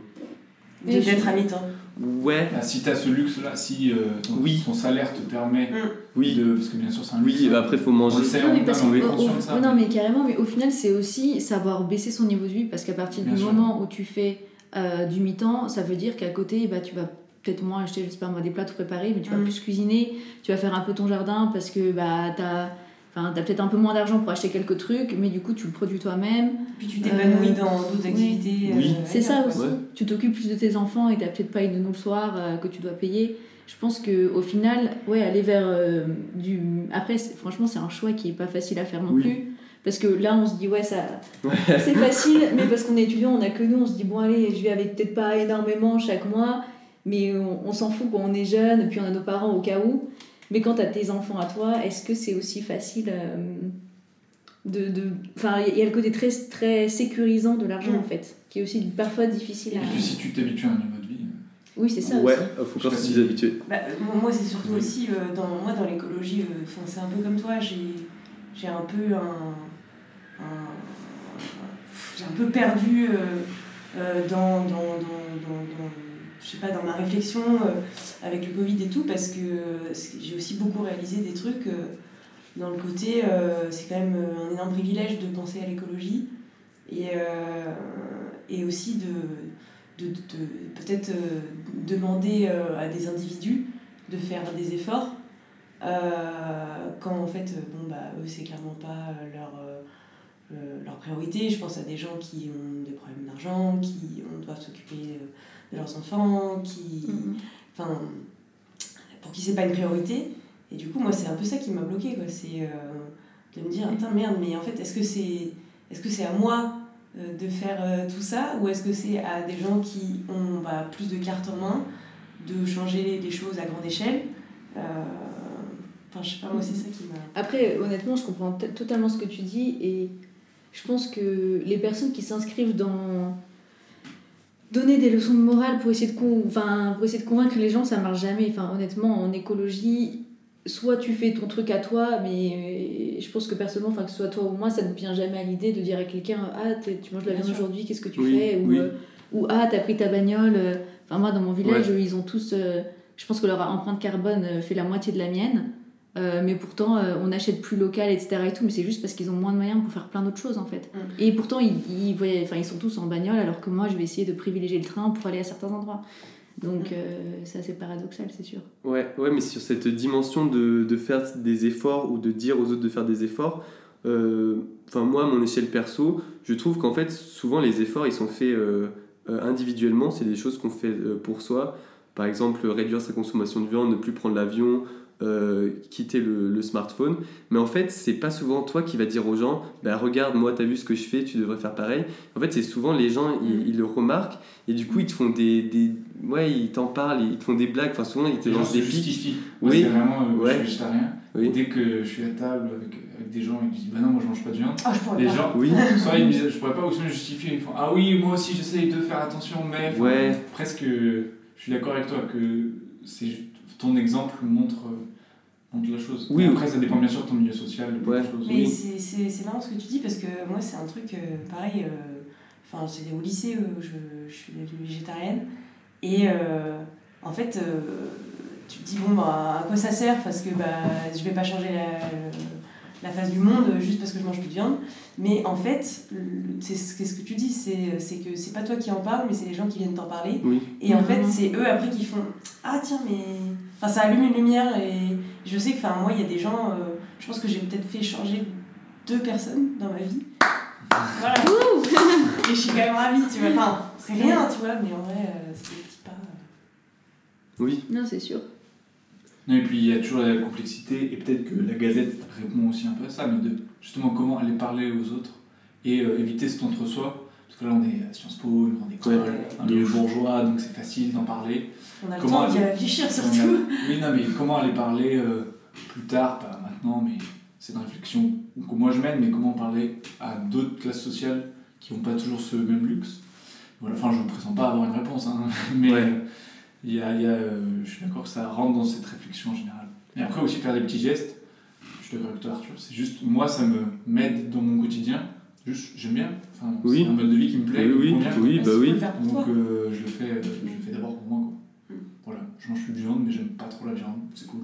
De, d'être à mi-temps. Ouais. Ah, si t'as ce luxe-là, si euh, ton, oui. ton salaire te permet mmh. oui. de... Parce que bien sûr, c'est un luxe. Oui, bah après, il faut manger. On sait, non, mais parce on est conscient de ça. Non, mais carrément, mais au final, c'est aussi savoir baisser son niveau de vie, parce qu'à partir bien du sûr. moment où tu fais euh, du mi-temps, ça veut dire qu'à côté, bah, tu vas peut-être moins acheter, je sais pas moi, des plats tout préparés, mais tu mmh. vas plus cuisiner, tu vas faire un peu ton jardin, parce que bah, t'as... Enfin, t'as peut-être un peu moins d'argent pour acheter quelques trucs, mais du coup, tu le produis toi-même. Puis tu t'épanouis euh, dans d'autres oui. activités. Oui, euh, c'est ça aussi. Ouais. Tu t'occupes plus de tes enfants et t'as peut-être pas une nounou le soir euh, que tu dois payer. Je pense qu'au final, ouais, aller vers euh, du... Après, c'est, franchement, c'est un choix qui est pas facile à faire non oui. plus. Parce que là, on se dit, ouais, ça... Ouais. c'est facile, mais parce qu'on est étudiant, on a que nous. On se dit, bon, allez, je vais avec peut-être pas énormément chaque mois, mais on, on s'en fout quand on est jeune, puis on a nos parents au cas où. Mais quand t'as tes enfants à toi, est-ce que c'est aussi facile euh, de, de... Enfin, il y a le côté très, très sécurisant de l'argent, mmh. en fait, qui est aussi parfois difficile et à... Et puis si tu t'habitues à un niveau de vie... Oui, c'est ça ouais, aussi. Ouais, faut quand même s'y habituer. Bah, moi, c'est surtout oui. aussi... Euh, dans, moi, dans l'écologie, euh, c'est un peu comme toi, j'ai, j'ai un peu un... un j'ai un peu perdu... Euh, Euh, dans, dans, dans, dans, dans, je sais pas, dans ma réflexion euh, avec le Covid et tout, parce que euh, j'ai aussi beaucoup réalisé des trucs euh, dans le côté euh, c'est quand même un énorme privilège de penser à l'écologie et, euh, et aussi de, de, de, de peut-être euh, demander euh, à des individus de faire des efforts euh, quand en fait bon, bah, eux c'est clairement pas leur... Euh, leur priorité. Je pense à des gens qui ont des problèmes d'argent, qui on doivent s'occuper de leurs enfants, qui, mmh. enfin, pour qui c'est pas une priorité. Et du coup, moi, c'est un peu ça qui m'a bloquée, quoi. C'est euh, de me dire, attends, merde, mais en fait, est-ce que c'est, est-ce que c'est à moi euh, de faire euh, tout ça, ou est-ce que c'est à des gens qui ont bah, plus de cartes en main, de changer les choses à grande échelle. Euh, enfin, je sais pas, moi, c'est ça qui m'a. Après, honnêtement, je comprends t- totalement ce que tu dis et. Je pense que les personnes qui s'inscrivent dans donner des leçons de morale pour essayer de, con... enfin, pour essayer de convaincre les gens, ça marche jamais. Enfin, honnêtement, en écologie, soit tu fais ton truc à toi, mais je pense que personnellement, enfin, que ce soit toi ou moi, ça ne vient jamais à l'idée de dire à quelqu'un « Ah, tu manges de la viande aujourd'hui, qu'est-ce que tu oui, fais ?» ou, oui. ou « Ah, t'as pris ta bagnole. » Enfin, moi, dans mon village, ouais. ils ont tous... Euh, je pense que leur empreinte carbone fait la moitié de la mienne. Euh, mais pourtant euh, on n'achète plus local, etc. et tout, mais c'est juste parce qu'ils ont moins de moyens pour faire plein d'autres choses en fait. Mm. Et pourtant ils, ils, voyaient, ils sont tous en bagnole, alors que moi je vais essayer de privilégier le train pour aller à certains endroits, donc euh, c'est assez paradoxal, c'est sûr. Ouais, ouais, mais sur cette dimension de, de faire des efforts ou de dire aux autres de faire des efforts, euh, moi à mon échelle perso, je trouve qu'en fait souvent les efforts ils sont faits euh, individuellement. C'est des choses qu'on fait euh, pour soi, par exemple réduire sa consommation de viande, ne plus prendre l'avion, Euh, quitter le, le smartphone. Mais en fait c'est pas souvent toi qui vas dire aux gens bah regarde moi t'as vu ce que je fais, tu devrais faire pareil. En fait c'est souvent les gens ils, ils le remarquent et du coup ils te font des, des ouais ils t'en parlent, ils te font des blagues, enfin souvent ils te lancent des piques. Moi, oui. c'est vraiment euh, ouais. je suis végétarien. Oui. Dès que je suis à table avec, avec des gens et qu'ils disent bah non moi je mange pas de viande, ah, les pas. gens oui. soit ils me disent je pourrais pas, ou soit ils justifient, ils font ah oui moi aussi j'essaye de faire attention, mais ouais. presque je suis d'accord avec toi que c'est ton exemple montre Donc la chose. Oui, après, ça dépend bien sûr de ton milieu social. De ouais. choses. Mais oui. c'est, c'est, c'est marrant ce que tu dis, parce que moi, c'est un truc euh, pareil. Enfin, euh, c'était au lycée, euh, je, je suis devenue végétarienne. Et euh, en fait, euh, tu te dis, bon, bah, à quoi ça sert ? Parce que bah, je vais pas changer la, la face du monde juste parce que je mange plus de viande. Mais en fait, c'est, c'est ce que tu dis, c'est, c'est que c'est pas toi qui en parle, mais c'est les gens qui viennent t'en parler. Oui. Et en fait, c'est eux après qui font ah, tiens, mais. Enfin, ça allume une lumière et. Je sais que enfin, moi, il y a des gens... Euh, je pense que j'ai peut-être fait changer deux personnes dans ma vie. Voilà. Ouh et je suis quand même ravie, tu vois. Enfin, c'est rien, tu vois, mais en vrai, euh, c'est des petits pas... Euh... Oui. Non, c'est sûr. Non, et puis, il y a toujours la complexité, et peut-être que la Gazette répond aussi un peu à ça, mais de justement comment aller parler aux autres et euh, éviter cet entre-soi. Parce que là, on est à Sciences Po, une grande école, ouais, un milieu bourgeois, donc c'est facile d'en parler. On a le comment temps d'y aller... réfléchir, surtout. A... Oui, non, mais comment aller parler euh, plus tard, pas maintenant, mais c'est une réflexion que moi je mène, mais comment parler à d'autres classes sociales qui n'ont pas toujours ce même luxe. Voilà, enfin, je ne me prétends pas avoir une réponse, hein, mais ouais. il y a, il y a, euh, je suis d'accord que ça rentre dans cette réflexion en général. Et après aussi faire des petits gestes, je suis d'accord avec toi, Arthur. C'est juste, moi, ça me m'aide dans mon quotidien. Juste, j'aime bien, enfin, oui. c'est un mode de vie qui me plaît, oui, oui, convient, oui, bah oui. donc euh, je, le fais, euh, je le fais d'abord pour moi, quoi. Mm. Voilà, je mange plus de viande, mais j'aime pas trop la viande, c'est cool.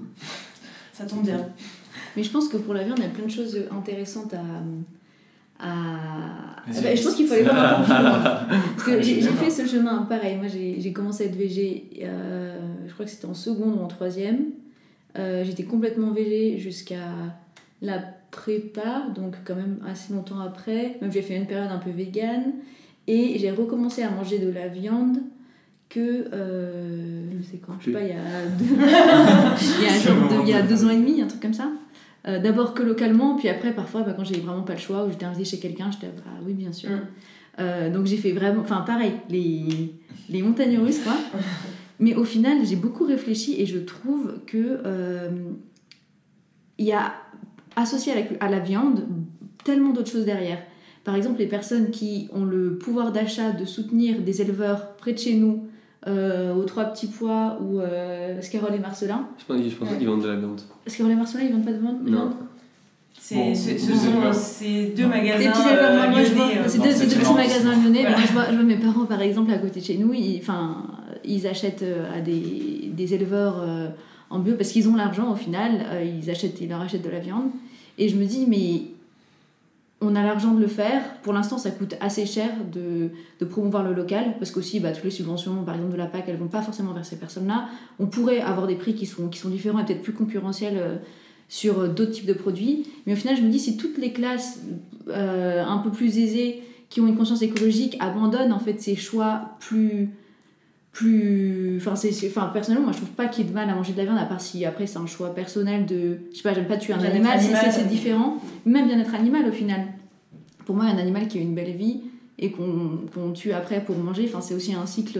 Ça tombe bien. Mais je pense que pour la viande, il y a plein de choses intéressantes à... à... Vas-y, bah, je pense qu'il faut aller voir un peu plus. Parce que ah, j'ai, j'ai fait ce chemin, pareil, moi j'ai, j'ai commencé à être végé, euh, je crois que c'était en seconde ou en troisième, euh, j'étais complètement végé jusqu'à la prépa, donc quand même assez longtemps après. Même j'ai fait une période un peu végane et j'ai recommencé à manger de la viande que euh, je sais quand, je sais pas, il y a deux, il, y a deux, il y a deux ans et demi, un truc comme ça. Euh, d'abord que localement, puis après parfois bah, quand j'avais vraiment pas le choix ou j'étais invitée chez quelqu'un, j'étais ah oui bien sûr. Mm. Euh, donc j'ai fait vraiment, enfin pareil, les les montagnes russes quoi. Mais au final j'ai beaucoup réfléchi et je trouve que il euh, y a associé à la, à la viande, tellement d'autres choses derrière. Par exemple, les personnes qui ont le pouvoir d'achat de soutenir des éleveurs près de chez nous, euh, aux Trois Petits Pois ou euh, Scarole et Marcelin. Je pensais, je pensais ouais. qu'ils vendent de la viande. Scarole et Marcelin, ils vendent pas de viande. Non. C'est, bon, ce, ce sont ces deux magasins lyonnais. C'est deux petits magasins lyonnais. Voilà. Moi, je vois, je vois mes parents, par exemple, à côté de chez nous, ils, ils achètent à des, des éleveurs euh, en bio parce qu'ils ont l'argent au final. Euh, ils, achètent, ils leur achètent de la viande. Et je me dis, mais on a l'argent de le faire. Pour l'instant, ça coûte assez cher de, de promouvoir le local parce qu'aussi, bah, toutes les subventions, par exemple, de la P A C, elles ne vont pas forcément vers ces personnes-là. On pourrait avoir des prix qui sont, qui sont différents et peut-être plus concurrentiels euh, sur d'autres types de produits. Mais au final, je me dis, si toutes les classes euh, un peu plus aisées, qui ont une conscience écologique, abandonnent en fait ces choix plus... plus... Enfin, c'est, c'est... enfin, personnellement, moi, je trouve pas qu'il y ait de mal à manger de la viande, à part si, après, c'est un choix personnel de... Je sais pas, j'aime pas tuer un bien animal, animal. C'est, c'est, c'est différent. Même bien-être animal, au final. Pour moi, un animal qui a une belle vie et qu'on, qu'on tue après pour manger, enfin, c'est aussi un cycle...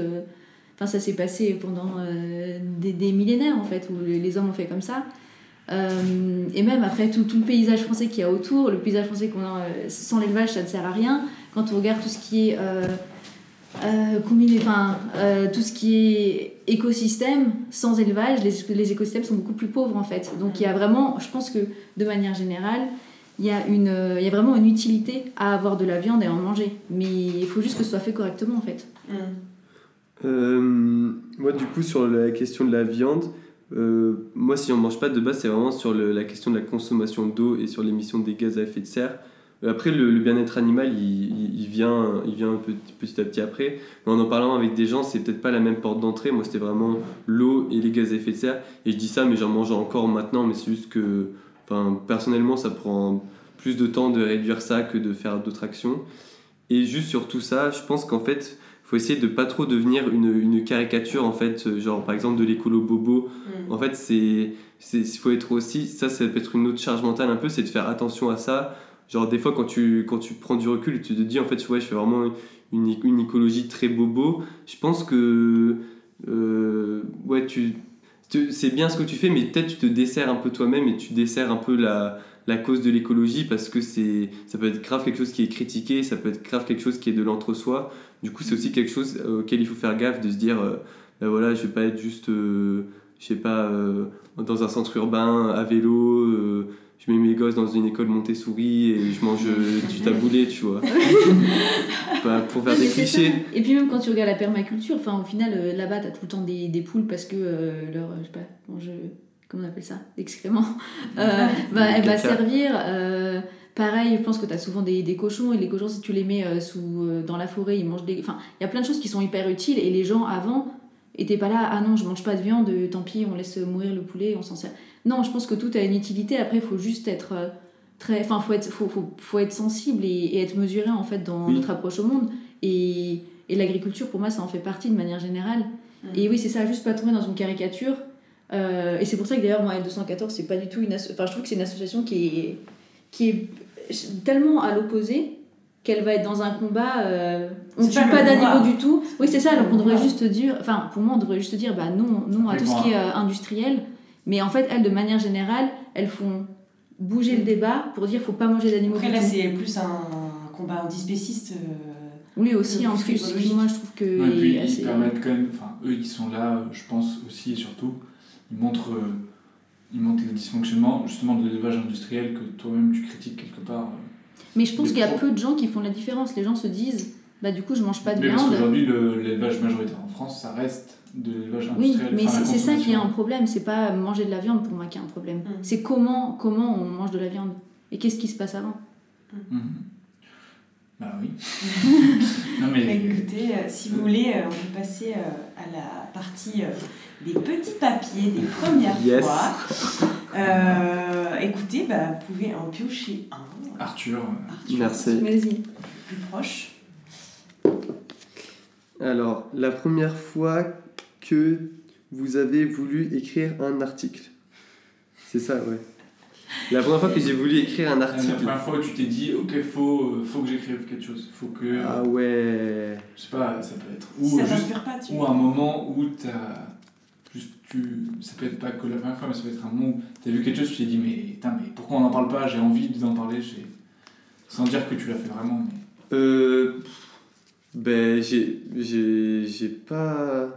Enfin, ça s'est passé pendant euh, des, des millénaires, en fait, où les hommes ont fait comme ça. Euh, et même après tout, tout le paysage français qu'il y a autour, le paysage français qu'on a, euh, sans l'élevage ça ne sert à rien. Quand on regarde tout ce qui est euh, euh, combiné, enfin euh, tout ce qui est écosystème sans élevage, les, les écosystèmes sont beaucoup plus pauvres en fait. Donc il y a vraiment, je pense que de manière générale, il y a une, euh, il y a vraiment une utilité à avoir de la viande et à en manger, mais il faut juste que ce soit fait correctement en fait. Mm. Euh, moi du coup sur la question de la viande. Euh, moi si on mange pas de base c'est vraiment sur le, la question de la consommation d'eau et sur l'émission des gaz à effet de serre. Après le, le bien-être animal il, il vient, il vient petit, petit à petit après, mais en en parlant avec des gens c'est peut-être pas la même porte d'entrée. Moi c'était vraiment l'eau et les gaz à effet de serre, et je dis ça mais j'en mange encore maintenant, mais c'est juste que enfin, personnellement ça prend plus de temps de réduire ça que de faire d'autres actions. Et juste sur tout ça je pense qu'en fait faut essayer de pas trop devenir une, une caricature en fait, genre par exemple de l'écolo bobo. Mm. En fait c'est, c'est faut être aussi, ça ça peut être une autre charge mentale un peu, c'est de faire attention à ça. Genre des fois quand tu quand tu prends du recul, tu te dis en fait ouais je fais vraiment une une écologie très bobo. Je pense que euh, ouais tu, tu c'est bien ce que tu fais, mais peut-être tu te desserres un peu toi-même et tu desserres un peu la la cause de l'écologie, parce que c'est, ça peut être grave quelque chose qui est critiqué, ça peut être grave quelque chose qui est de l'entre-soi. Du coup, c'est aussi quelque chose auquel il faut faire gaffe, de se dire, euh, ben voilà, je vais pas être juste, euh, je sais pas, euh, dans un centre urbain, à vélo, euh, je mets mes gosses dans une école Montessori et je mange euh, du taboulé, tu vois. Bah, pour faire non, des clichés. Ça. Et puis même quand tu regardes la permaculture, enfin, au final, euh, là-bas, t'as tout le temps des, des poules parce que euh, leur, je sais pas, bon, je... comment on appelle ça, excréments, euh, bah, elle va servir. Euh, pareil, je pense que tu as souvent des, des cochons, et les cochons, si tu les mets euh, sous, euh, dans la forêt, ils mangent des... Enfin, il y a plein de choses qui sont hyper utiles, et les gens, avant, n'étaient pas là, ah non, je mange pas de viande, tant pis, on laisse mourir le poulet, on s'en sert. Non, je pense que tout a une utilité, après, il faut juste être... Euh, très... Enfin, faut être, faut, faut, faut être sensible et, et être mesuré, en fait, dans oui. notre approche au monde. Et, et l'agriculture, pour moi, ça en fait partie, de manière générale. Mmh. Et oui, c'est ça, juste pas tomber dans une caricature. Euh, et c'est pour ça que d'ailleurs moi L deux cent quatorze c'est pas du tout une asso- enfin je trouve que c'est une association qui est qui est tellement à l'opposé qu'elle va être dans un combat euh, on ne tue pas d'animaux du tout, oui c'est ça, alors qu'on devrait juste dire, enfin pour moi on devrait juste dire bah non, non à tout ce qui est euh, industriel, mais en fait elles de manière générale elles font bouger le débat pour dire faut pas manger d'animaux. Après là c'est plus un combat antispéciste euh... Oui, aussi, en plus, moi je trouve que. Non, et puis, assez... ils permettent quand même, enfin, eux ils sont là, je pense aussi et surtout, ils montrent, euh, ils montrent les dysfonctionnements justement de l'élevage industriel que toi-même tu critiques quelque part. Euh, Mais je pense qu'il y a peu de gens qui font la différence. Les gens se disent, bah du coup je mange pas de mais viande. Mais parce qu'aujourd'hui, le, l'élevage majoritaire en France, ça reste. De l'élevage industriel. Oui, mais enfin, c'est, c'est ça qui est un problème, c'est pas manger de la viande pour moi qui est un problème. Mmh. C'est comment, comment on mange de la viande et qu'est-ce qui se passe avant. Mmh. Mmh. Bah oui. Non mais... bah écoutez, euh, si vous voulez, euh, on peut passer euh, à la partie euh, des petits papiers des premières yes. fois. Euh, écoutez, bah, vous pouvez en piocher un. Arthur, Arthur merci. Vas-y. Plus proche. Alors, la première fois que vous avez voulu écrire un article. C'est ça, ouais. La première fois que j'ai voulu écrire un article. La première fois où tu t'es dit, ok, faut, faut que j'écrive quelque chose. Faut que. Ah ouais. Je sais pas, ça peut être. Ou ça juste, pas, tu ou un moment où t'as. Juste, tu. Ça peut être pas que la première fois, mais ça peut être un moment où t'as vu quelque chose, tu t'es dit, mais, tain, mais pourquoi on n'en parle pas ? J'ai envie d'en parler. J'ai... Sans dire que tu l'as fait vraiment. Mais... Euh... Ben, j'ai, j'ai, j'ai pas...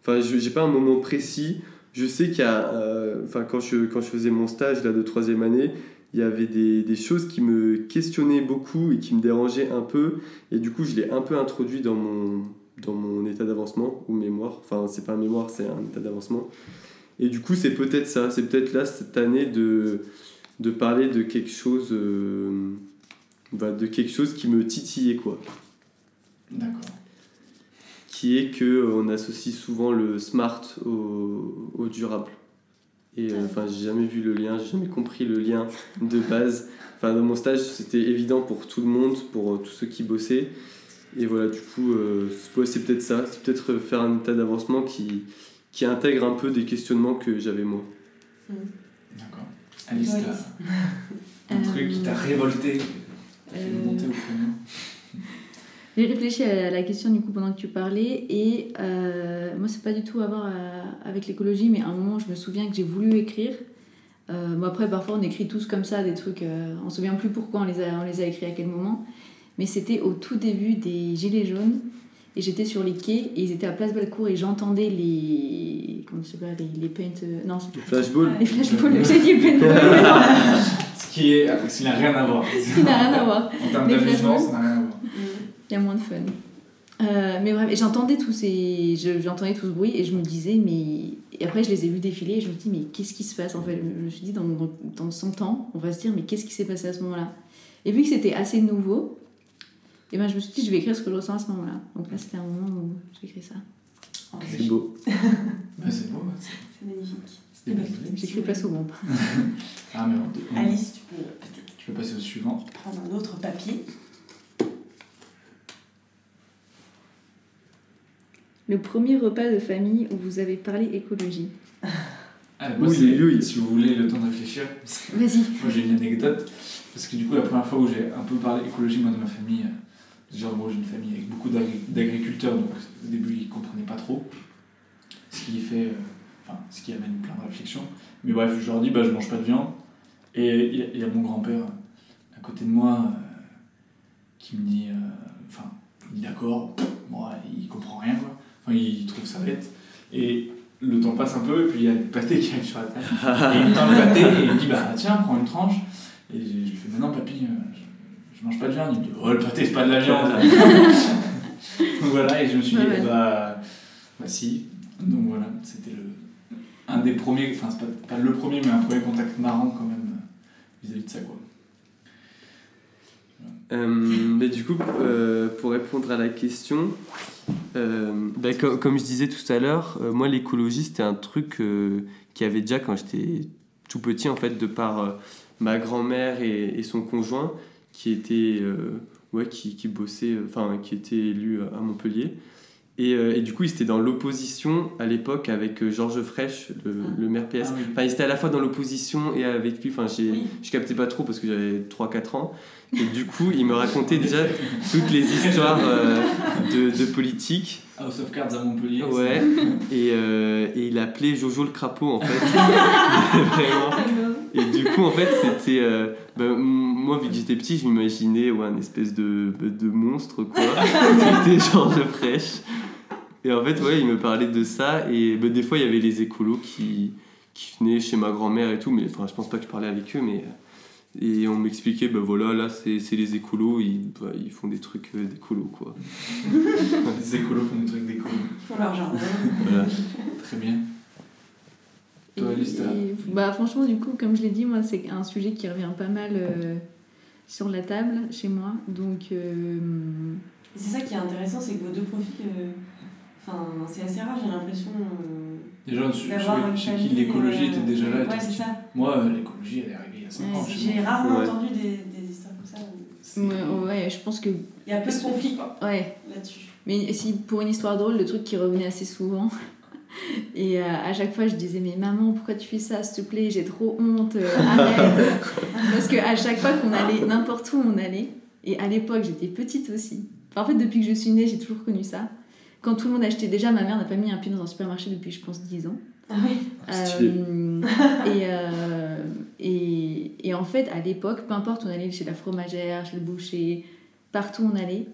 Enfin, j'ai pas un moment précis. Je sais qu'il y a... Euh, enfin, quand je, quand je faisais mon stage là, de troisième année, il y avait des, des choses qui me questionnaient beaucoup et qui me dérangeaient un peu. Et du coup, je l'ai un peu introduit dans mon, dans mon état d'avancement ou mémoire. Enfin, c'est pas un mémoire, c'est un état d'avancement. Et du coup, c'est peut-être ça. C'est peut-être là, cette année, de, de parler de quelque chose... Euh, bah, de quelque chose qui me titillait, quoi. D'accord. Qui est qu'on associe souvent le smart au, au durable. Et enfin, euh, j'ai jamais vu le lien, j'ai jamais compris le lien de base. Enfin, dans mon stage, c'était évident pour tout le monde, pour euh, tous ceux qui bossaient. Et voilà, du coup, euh, c'est, ouais, c'est peut-être ça. C'est peut-être faire un état d'avancement qui, qui intègre un peu des questionnements que j'avais moi. Mmh. D'accord. Alice, oui. T'as un truc qui t'a révolté, t'as fait euh... monter au fond. J'ai réfléchi à la question du coup pendant que tu parlais et euh, moi c'est pas du tout à voir à, avec l'écologie, mais à un moment je me souviens que j'ai voulu écrire. Euh, bon, après parfois on écrit tous comme ça des trucs, euh, on se souvient plus pourquoi on les a, on les a écrits à quel moment, mais c'était au tout début des Gilets jaunes et j'étais sur les quais et ils étaient à Place Bellecour et j'entendais les comment ça s'appelle les, les paint euh, non c'est... les flashballs les flashballs j'ai dit paintball ce qui est ce qui n'a rien à voir ce qui n'a rien à voir en termes d'amusement ça n'a rien à voir. Il y a moins de fun. Euh, mais bref, j'entendais tout, ces... je, j'entendais tout ce bruit et je me disais, mais... Et après, je les ai vus défiler et je me suis dit, mais qu'est-ce qui se passe en fait ? Je me suis dit, dans, dans, dans cent ans, on va se dire, mais qu'est-ce qui s'est passé à ce moment-là ? Et vu que c'était assez nouveau, eh ben, je me suis dit, je vais écrire ce que je ressens à ce moment-là. Donc là, c'était un moment où j'ai écrit ça. Okay. C'est beau. bah, c'est beau. C'est, c'est magnifique. C'est magnifique. J'écris pas souvent. ah, mais on... Alice, tu peux... tu peux passer au suivant. Prendre un autre papier. Le premier repas de famille où vous avez parlé écologie. Ah, moi, oui, c'est oui, si vous voulez le temps de réfléchir. Vas-y. Moi, j'ai une anecdote. Parce que du coup, la première fois où j'ai un peu parlé écologie, moi, dans ma famille, genre, moi, j'ai une famille avec beaucoup d'agri- d'agriculteurs, donc au début, ils ne comprenaient pas trop. Ce qui fait, euh, enfin, ce qui amène plein de réflexions. Mais bref, je leur dis, bah, je ne mange pas de viande. Et il y, y a mon grand-père à côté de moi euh, qui me dit, enfin, euh, il est d'accord, moi, il ne comprend rien, quoi. Enfin, il trouve ça bête. Et le temps passe un peu, et puis il y a du pâté qui arrive sur la table. Et il me tend le pâté, et il me dit, bah tiens, prends une tranche. Et je lui fais, maintenant, papy, je, je mange pas de viande. Il me dit, oh, le pâté, c'est pas de la viande. Donc voilà, et je me suis dit, ouais, ouais. bah, bah si. Donc voilà, c'était le, un des premiers, enfin, c'est pas, pas le premier, mais un premier contact marrant quand même vis-à-vis de ça, quoi. Euh, mais du coup, euh, pour répondre à la question, euh, bah, com- comme je disais tout à l'heure, euh, moi l'écologie c'était un truc euh, qu'il y avait déjà quand j'étais tout petit, en fait, de par euh, ma grand-mère et, et son conjoint qui était euh, ouais qui qui bossait, enfin euh, qui était élu à Montpellier et, euh, et du coup ils étaient dans l'opposition à l'époque avec euh, Georges Frêche, le, ah. le maire P S. Ah, oui. Enfin ils étaient à la fois dans l'opposition et avec lui. Enfin j'ai oui. je captais pas trop parce que j'avais trois quatre ans. Et du coup, il me racontait déjà toutes les histoires euh, de, de politique. House of Cards à Montpellier. Ouais. Et, euh, et il appelait Jojo le crapaud, en fait. Vraiment. Et du coup, en fait, c'était... Euh, bah, moi, vu que j'étais petit, je m'imaginais ouais, un espèce de, de monstre, quoi. C'était Georges Frêche. Et en fait, ouais, il me parlait de ça. Et bah, des fois, il y avait les écolos qui, qui venaient chez ma grand-mère et tout. Mais enfin, je pense pas que je parlais avec eux, mais... Et on m'expliquait, ben voilà, là c'est, c'est les écolos, ils, bah, ils font des trucs euh, d'écolos quoi. Les écolos font des trucs d'écolos. Ils font leur jardin. Voilà, très bien. Et toi, Alice, bah, franchement, du coup, comme je l'ai dit, moi c'est un sujet qui revient pas mal euh, sur la table chez moi. Donc. Euh... C'est ça qui est intéressant, c'est que vos deux profils. Enfin, euh, c'est assez rare, j'ai l'impression. Euh... Déjà, chez qui l'écologie était déjà là. Ouais, c'est ça. Moi, l'écologie, elle est arrivée il y a cinq ans. J'ai rarement entendu des histoires comme ça. Ouais, ouais, je pense que... Il y a peu de conflits, quoi. Ouais. Là-dessus. Mais si, pour une histoire drôle, le truc qui revenait assez souvent... Et euh, à chaque fois je disais mais maman pourquoi tu fais ça s'il te plaît j'ai trop honte euh, arrête parce que à chaque fois qu'on allait n'importe où on allait et à l'époque j'étais petite aussi enfin, en fait depuis que je suis née j'ai toujours connu ça. Quand tout le monde achetait déjà, ma mère n'a pas mis un pied dans un supermarché depuis, je pense, dix ans. Ah oui. Euh, et, euh, Et, et en fait, à l'époque, peu importe, on allait chez la fromagère, chez le boucher, partout on allait.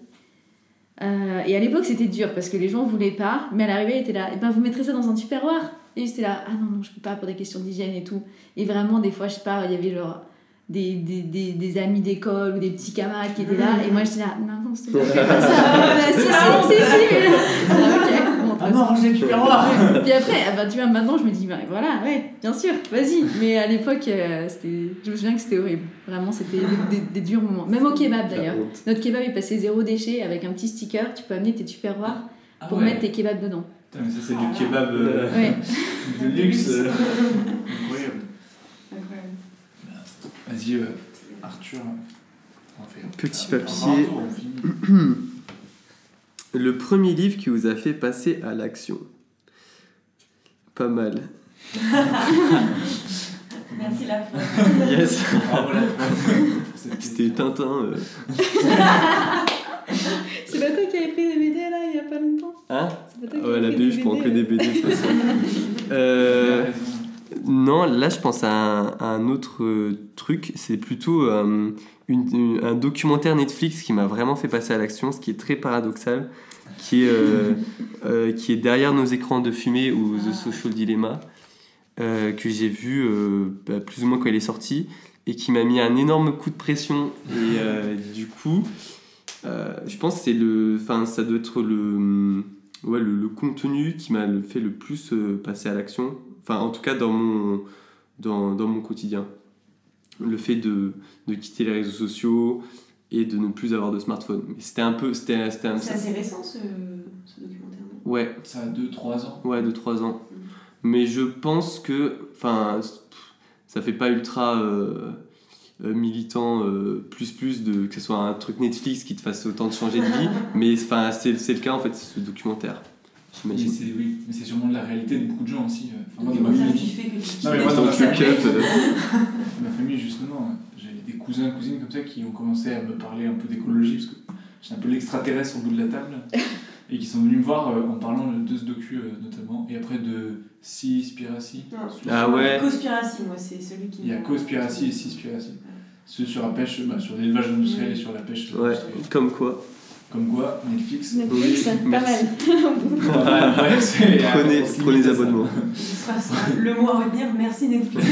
Euh, et à l'époque, c'était dur parce que les gens ne voulaient pas, mais à l'arrivée, ils étaient là, eh ben, vous mettrez ça dans un tupperware. Et j'étais là, ah non, non, je ne peux pas pour des questions d'hygiène et tout. Et vraiment, des fois, je sais pas, il y avait genre des, des, des, des amis d'école ou des petits camarades qui étaient là, et moi, j'étais là, non, non, c'est pas ça. Si, si, si, si. Ah, ok. Ah non, j'ai le tupperware. Puis après, ah bah, tu vois, maintenant, je me dis, bah, voilà, ouais, bien sûr, vas-y. Mais à l'époque, euh, c'était... je me souviens que c'était horrible. Vraiment, c'était des, des, des durs moments. Même au kebab, d'ailleurs. Notre kebab est passé zéro déchet avec un petit sticker. Tu peux amener tes tupperwares pour ah ouais. mettre tes kebabs dedans. Putain, mais ça, c'est ah, du kebab euh, ouais. de luxe. Incroyable. Incroyable. Vas-y, euh, Arthur. On fait un petit papier. Le premier livre qui vous a fait passer à l'action. Pas mal. Merci la phrase. Yes. Bravo la phrase. C'était Tintin. Euh... C'est pas toi qui avais pris des B D là il y a pas longtemps. Hein? C'est pas toi ah ouais, la B D, je prends que des B D de toute façon. euh, non, là je pense à un, à un autre truc. C'est plutôt. Euh, Une, une, un documentaire Netflix qui m'a vraiment fait passer à l'action, ce qui est très paradoxal, qui est, euh, euh, qui est derrière nos écrans de fumée ou ah. The Social Dilemma, euh, que j'ai vu euh, bah, plus ou moins quand il est sorti et qui m'a mis un énorme coup de pression. Et euh, du coup, euh, je pense que c'est le, enfin, ça doit être le, ouais, le, le contenu qui m'a le fait le plus euh, passer à l'action, enfin, en tout cas dans mon, dans, dans mon quotidien. Le fait de, de quitter les réseaux sociaux et de ne plus avoir de smartphone. Mais c'était un peu... C'était, c'était un... C'est assez récent, ce, ce documentaire. Ouais. Ça a deux trois ans. Ouais, deux trois ans. Mmh. Mais je pense que... Enfin, ça fait pas ultra euh, militant euh, plus plus de, que ce soit un truc Netflix qui te fasse autant de changer de vie. Mais c'est, c'est le cas, en fait, c'est ce documentaire. Mais c'est, oui, mais c'est sûrement de la réalité de beaucoup de gens aussi. Enfin, moi, dans ma famille... Non, mais moi, dans ma famille... Ma famille, justement, j'avais des cousins, cousines comme ça qui ont commencé à me parler un peu d'écologie, parce que j'étais un peu l'extraterrestre au bout de la table, et qui sont venus me voir en parlant de ce docu, notamment, et après de Cispiracy. Ah ouais. Cospiracy, moi, c'est celui qui... Il y a Cospiracy et Cispiracy. Ceux sur la pêche, bah, sur l'élevage industriel et sur la pêche. Ouais, comme quoi. Comme quoi, Netflix. Netflix, oui, pas merci. Mal. Ah, ouais, c'est, prenez prenez les abonnements. Le mot à retenir, merci Netflix.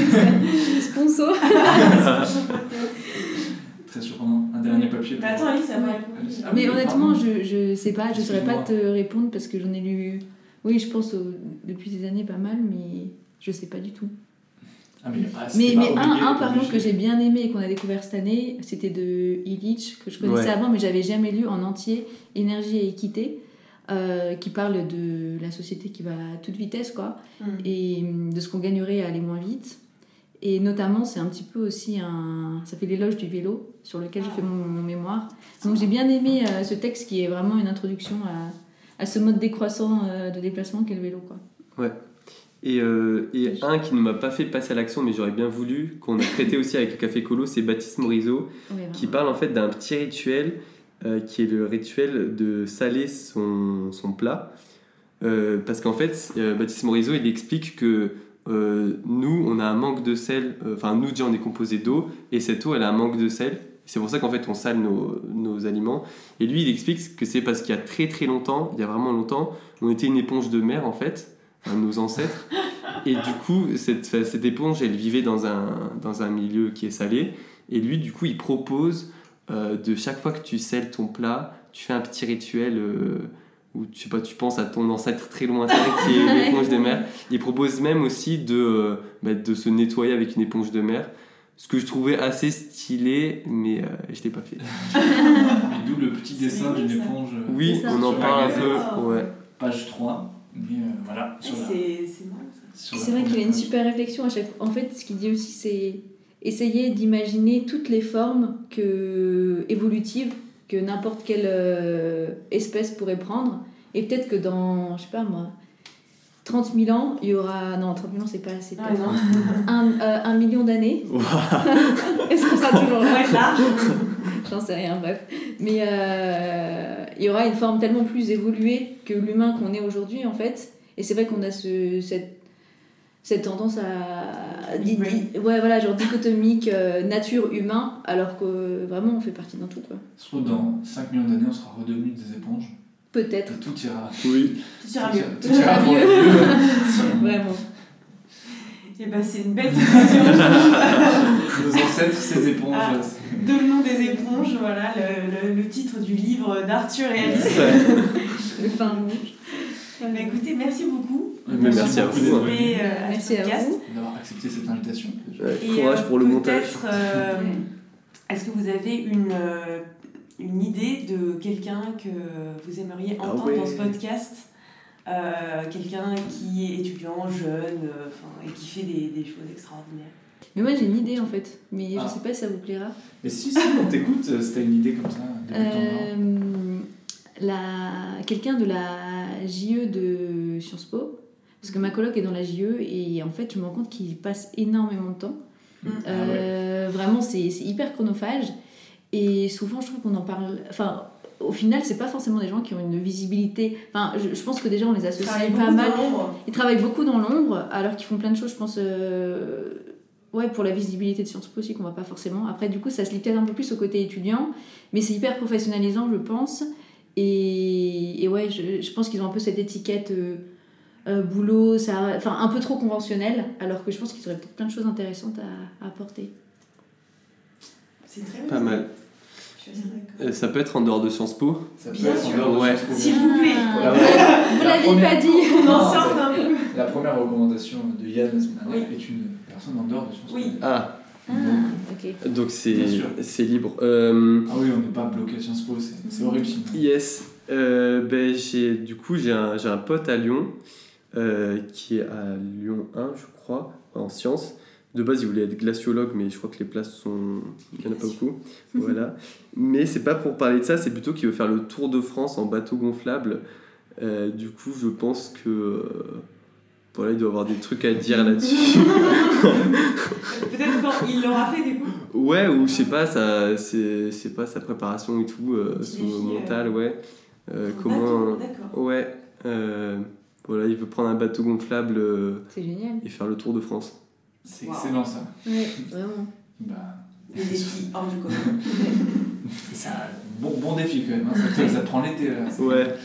Sponsor. Très surprenant. Un dernier papier. Bah, attends, Alice, ça va. Ah, mais, mais honnêtement, je, je sais pas, je saurais pas te répondre parce que j'en ai lu. Oui, je pense au, depuis des années pas mal, mais je sais pas du tout. Ah, mais pas, mais, mais un, un par contre que j'ai bien aimé et qu'on a découvert cette année, c'était de Illich, que je connaissais ouais. avant mais j'avais jamais lu en entier, Énergie et équité, euh, qui parle de la société qui va à toute vitesse quoi, mm. et de ce qu'on gagnerait à aller moins vite. Et notamment c'est un petit peu aussi un... ça fait l'éloge du vélo sur lequel ah. j'ai fait mon, mon mémoire. Donc j'ai bien aimé euh, ce texte qui est vraiment une introduction à, à ce mode décroissant euh, de déplacement qu'est le vélo quoi. Ouais. Et, euh, et un qui ne m'a pas fait passer à l'action, mais j'aurais bien voulu, qu'on a traité aussi avec le Café Colo, c'est Baptiste Morizot, oui, qui parle en fait d'un petit rituel, euh, qui est le rituel de saler son, son plat. Euh, parce qu'en fait, euh, Baptiste Morizot, il explique que euh, nous, on a un manque de sel, enfin euh, nous déjà on est composé d'eau, et cette eau, elle a un manque de sel. C'est pour ça qu'en fait, on sale nos, nos aliments. Et lui, il explique que c'est parce qu'il y a très très longtemps, il y a vraiment longtemps, on était une éponge de mer en fait, nos ancêtres, et du coup cette, cette éponge elle vivait dans un, dans un milieu qui est salé, et lui du coup il propose euh, de chaque fois que tu sels ton plat tu fais un petit rituel euh, où tu, sais pas, tu penses à ton ancêtre très lointain qui est l'éponge de mer. Il propose même aussi de, euh, bah, de se nettoyer avec une éponge de mer, ce que je trouvais assez stylé, mais euh, je l'ai pas fait. Et d'où le petit dessin d'une éponge. Oui, on en parle un peu, ouais. page trois. Mais euh, voilà, sur la... c'est, c'est, marrant, ça. C'est vrai qu'il y a une super réflexion à chaque... En fait, ce qu'il dit aussi, c'est essayer d'imaginer toutes les formes que... évolutives que n'importe quelle euh, espèce pourrait prendre, et peut-être que dans, je sais pas moi, trente mille ans, il y aura... Non, trente mille ans, c'est pas assez. Ah, un, euh, un million d'années. Est-ce qu'on sera toujours là, là j'en sais rien, bref. Mais euh, il y aura une forme tellement plus évoluée que l'humain qu'on est aujourd'hui, en fait. Et c'est vrai qu'on a ce, cette, cette tendance à di- di- ouais voilà genre dichotomique euh, nature humain, alors que euh, vraiment on fait partie d'un tout, quoi. Surtout dans cinq millions d'années on sera redevenus des éponges. Peut-être. Et tout ira. Oui. Tout ira mieux. Tout ira mieux. Vraiment. Et ben c'est une belle conclusion. Nos ancêtres, ces éponges. Ah, Devenons des éponges, voilà le, le, le titre du livre d'Arthur et Alice. Le fin bouche. Bah écoutez, merci beaucoup. Mais merci à vous. Et, euh, merci à vous d'avoir accepté cette invitation. Ouais, et courage euh, pour le montage. Euh, est-ce que vous avez une, euh, une idée de quelqu'un que vous aimeriez entendre ah ouais. dans ce podcast, euh, quelqu'un qui est étudiant, jeune, euh, et qui fait des, des choses extraordinaires? Mais moi j'ai une idée en fait, mais ah. je sais pas si ça vous plaira. Mais si, si, on t'écoute, si t'as une idée comme ça. Euh, la... Quelqu'un de la J E de Sciences Po, parce que ma coloc est dans la J E et en fait je me rends compte qu'il passe énormément de temps. Mmh. Euh, ah ouais. Vraiment c'est, c'est hyper chronophage et souvent je trouve qu'on en parle, enfin au final c'est pas forcément des gens qui ont une visibilité, enfin je, je pense que déjà on les associe pas mal, ils travaillent beaucoup dans l'ombre alors qu'ils font plein de choses, je pense euh... ouais pour la visibilité de Sciences Po aussi qu'on voit pas forcément. Après du coup ça se lie peut-être un peu plus au côté étudiant, mais c'est hyper professionnalisant je pense. Et, et ouais, je, je pense qu'ils ont un peu cette étiquette euh, euh, boulot, ça, enfin un peu trop conventionnelle, alors que je pense qu'ils auraient peut-être plein de choses intéressantes à, à apporter. C'est très pas mal. Euh, ça peut être en dehors de Sciences Po. Ça peut Bien être sûr. En dehors de ouais. Sciences Po. S'il vous plaît. Ah, vous ne l'aviez pas dit. On en sort un peu. La première recommandation de Yann la semaine dernière oui. est une personne en dehors de Sciences Po. Oui. Ah. Ah, donc, okay. donc c'est, c'est libre. Euh, ah oui, on n'est pas bloqué à Sciences Po, c'est, c'est horrible. Yes. Euh, ben, j'ai, du coup, j'ai un, j'ai un pote à Lyon, euh, qui est à Lyon un, je crois, en sciences. De base, il voulait être glaciologue, mais je crois que les places sont... Il n'y en a pas beaucoup. Voilà. Mais c'est pas pour parler de ça, c'est plutôt qu'il veut faire le tour de France en bateau gonflable. Euh, du coup, je pense que... Euh, Voilà, il doit avoir des trucs à dire là-dessus. Peut-être quand il l'aura fait du coup. Ouais, ou je sais pas, ça, c'est, c'est pas sa préparation et tout, euh, son mental, euh... ouais. Euh, comment bateau, ouais. Euh, voilà, il veut prendre un bateau gonflable. Euh, c'est génial. Et faire le tour de France. C'est wow. excellent ça. Oui, vraiment. Bah. Des défis hors du commun. C'est un bon, bon défi quand même. Hein. Ça, ça prend l'été là. Ouais.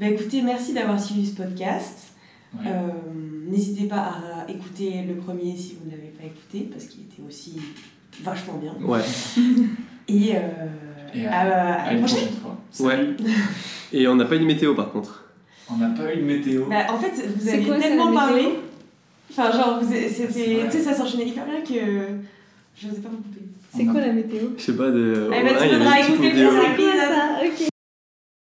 Bah écoutez, merci d'avoir suivi ce podcast. Ouais. Euh, n'hésitez pas à écouter le premier si vous ne l'avez pas écouté parce qu'il était aussi vachement bien. Ouais. Et, euh, et à, à, à, à la prochaine, prochaine fois. Salut. Ouais. Et on n'a pas eu de météo par contre. On n'a pas eu de météo. Bah, en fait, vous c'est avez quoi, tellement parlé. Enfin, genre, vous, c'était, tu sais, ça s'enchaînait hyper bien que je n'osais pas vous couper. C'est on quoi a... la météo ? Je sais pas. De... Eh ben, tu faudras écouter le premier épisode. Ok.